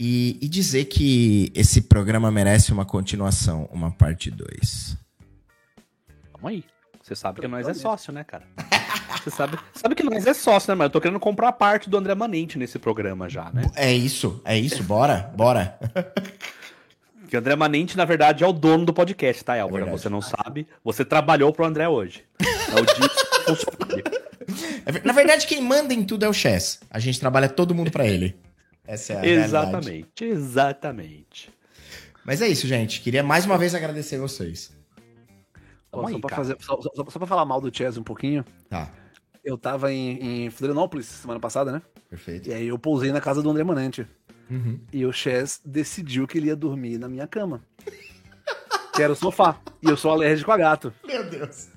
E, e dizer que esse programa merece uma continuação, uma parte dois. Calma aí. Você sabe que nós é sócio, né, cara? Você sabe, sabe que nós é sócio, né, mano? Eu tô querendo comprar a parte do André Manente nesse programa já, né? É isso, é isso. Bora, bora. Que o André Manente, na verdade, é o dono do podcast, tá, Elba? É você não sabe, você trabalhou pro André hoje. É o dia que Na verdade, quem manda em tudo é o Chess. A gente trabalha todo mundo pra ele. Essa é a exatamente, verdade. Exatamente. Mas é isso, gente. Queria mais uma vez agradecer vocês. Pô, só, aí, pra fazer, só, só, só pra falar mal do Chess um pouquinho. Tá. Eu tava em, em Florianópolis semana passada, né? Perfeito. E aí eu pousei na casa do André Manente. Uhum. E o Chess decidiu que ele ia dormir na minha cama. Que era o sofá. E eu sou alérgico a gato. Meu Deus.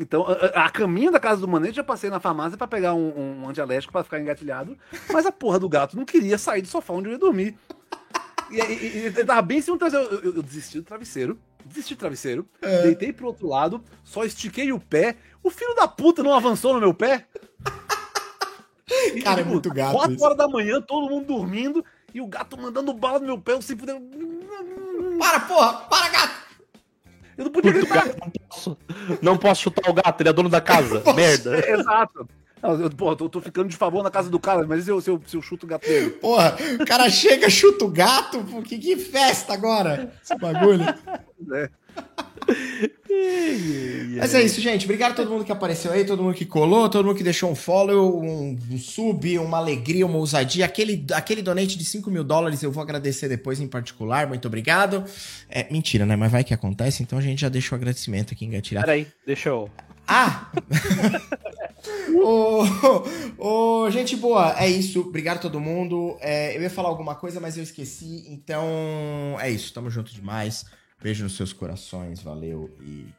Então, a, a caminho da casa do Manente, já passei na farmácia pra pegar um, um antialérgico pra ficar engatilhado, mas a porra do gato não queria sair do sofá onde eu ia dormir. E, e, e tava bem sem um travesseiro. Eu, eu, eu desisti do travesseiro, desisti do travesseiro, é. Deitei pro outro lado, só estiquei o pé, o filho da puta não avançou no meu pé. E, cara, tipo, é muito gato quatro isso. horas da manhã, todo mundo dormindo, e o gato mandando bala no meu pé, eu sempre... Para, porra! Para, gato! Eu não podia gritar. Não posso, não posso chutar o gato, ele é dono da casa. Merda. É, exato. Eu, porra, eu tô, tô ficando de favor na casa do cara, mas se eu, se eu, se eu chuto o gato dele? Porra, o cara chega, chuta o gato, pô, que, que festa agora, esse bagulho. É. Mas é isso, gente. Obrigado a todo mundo que apareceu aí, todo mundo que colou, todo mundo que deixou um follow, um, um sub, uma alegria, uma ousadia. Aquele, aquele donate de cinco mil dólares eu vou agradecer depois em particular. Muito obrigado. É, mentira, né? Mas vai que acontece, então a gente já deixa o agradecimento aqui engatilhado. Peraí, deixa eu... Ah! Ô, oh, oh, oh, gente boa, é isso. Obrigado a todo mundo. É, eu ia falar alguma coisa, mas eu esqueci. Então, é isso. Tamo junto demais. Beijo nos seus corações, valeu e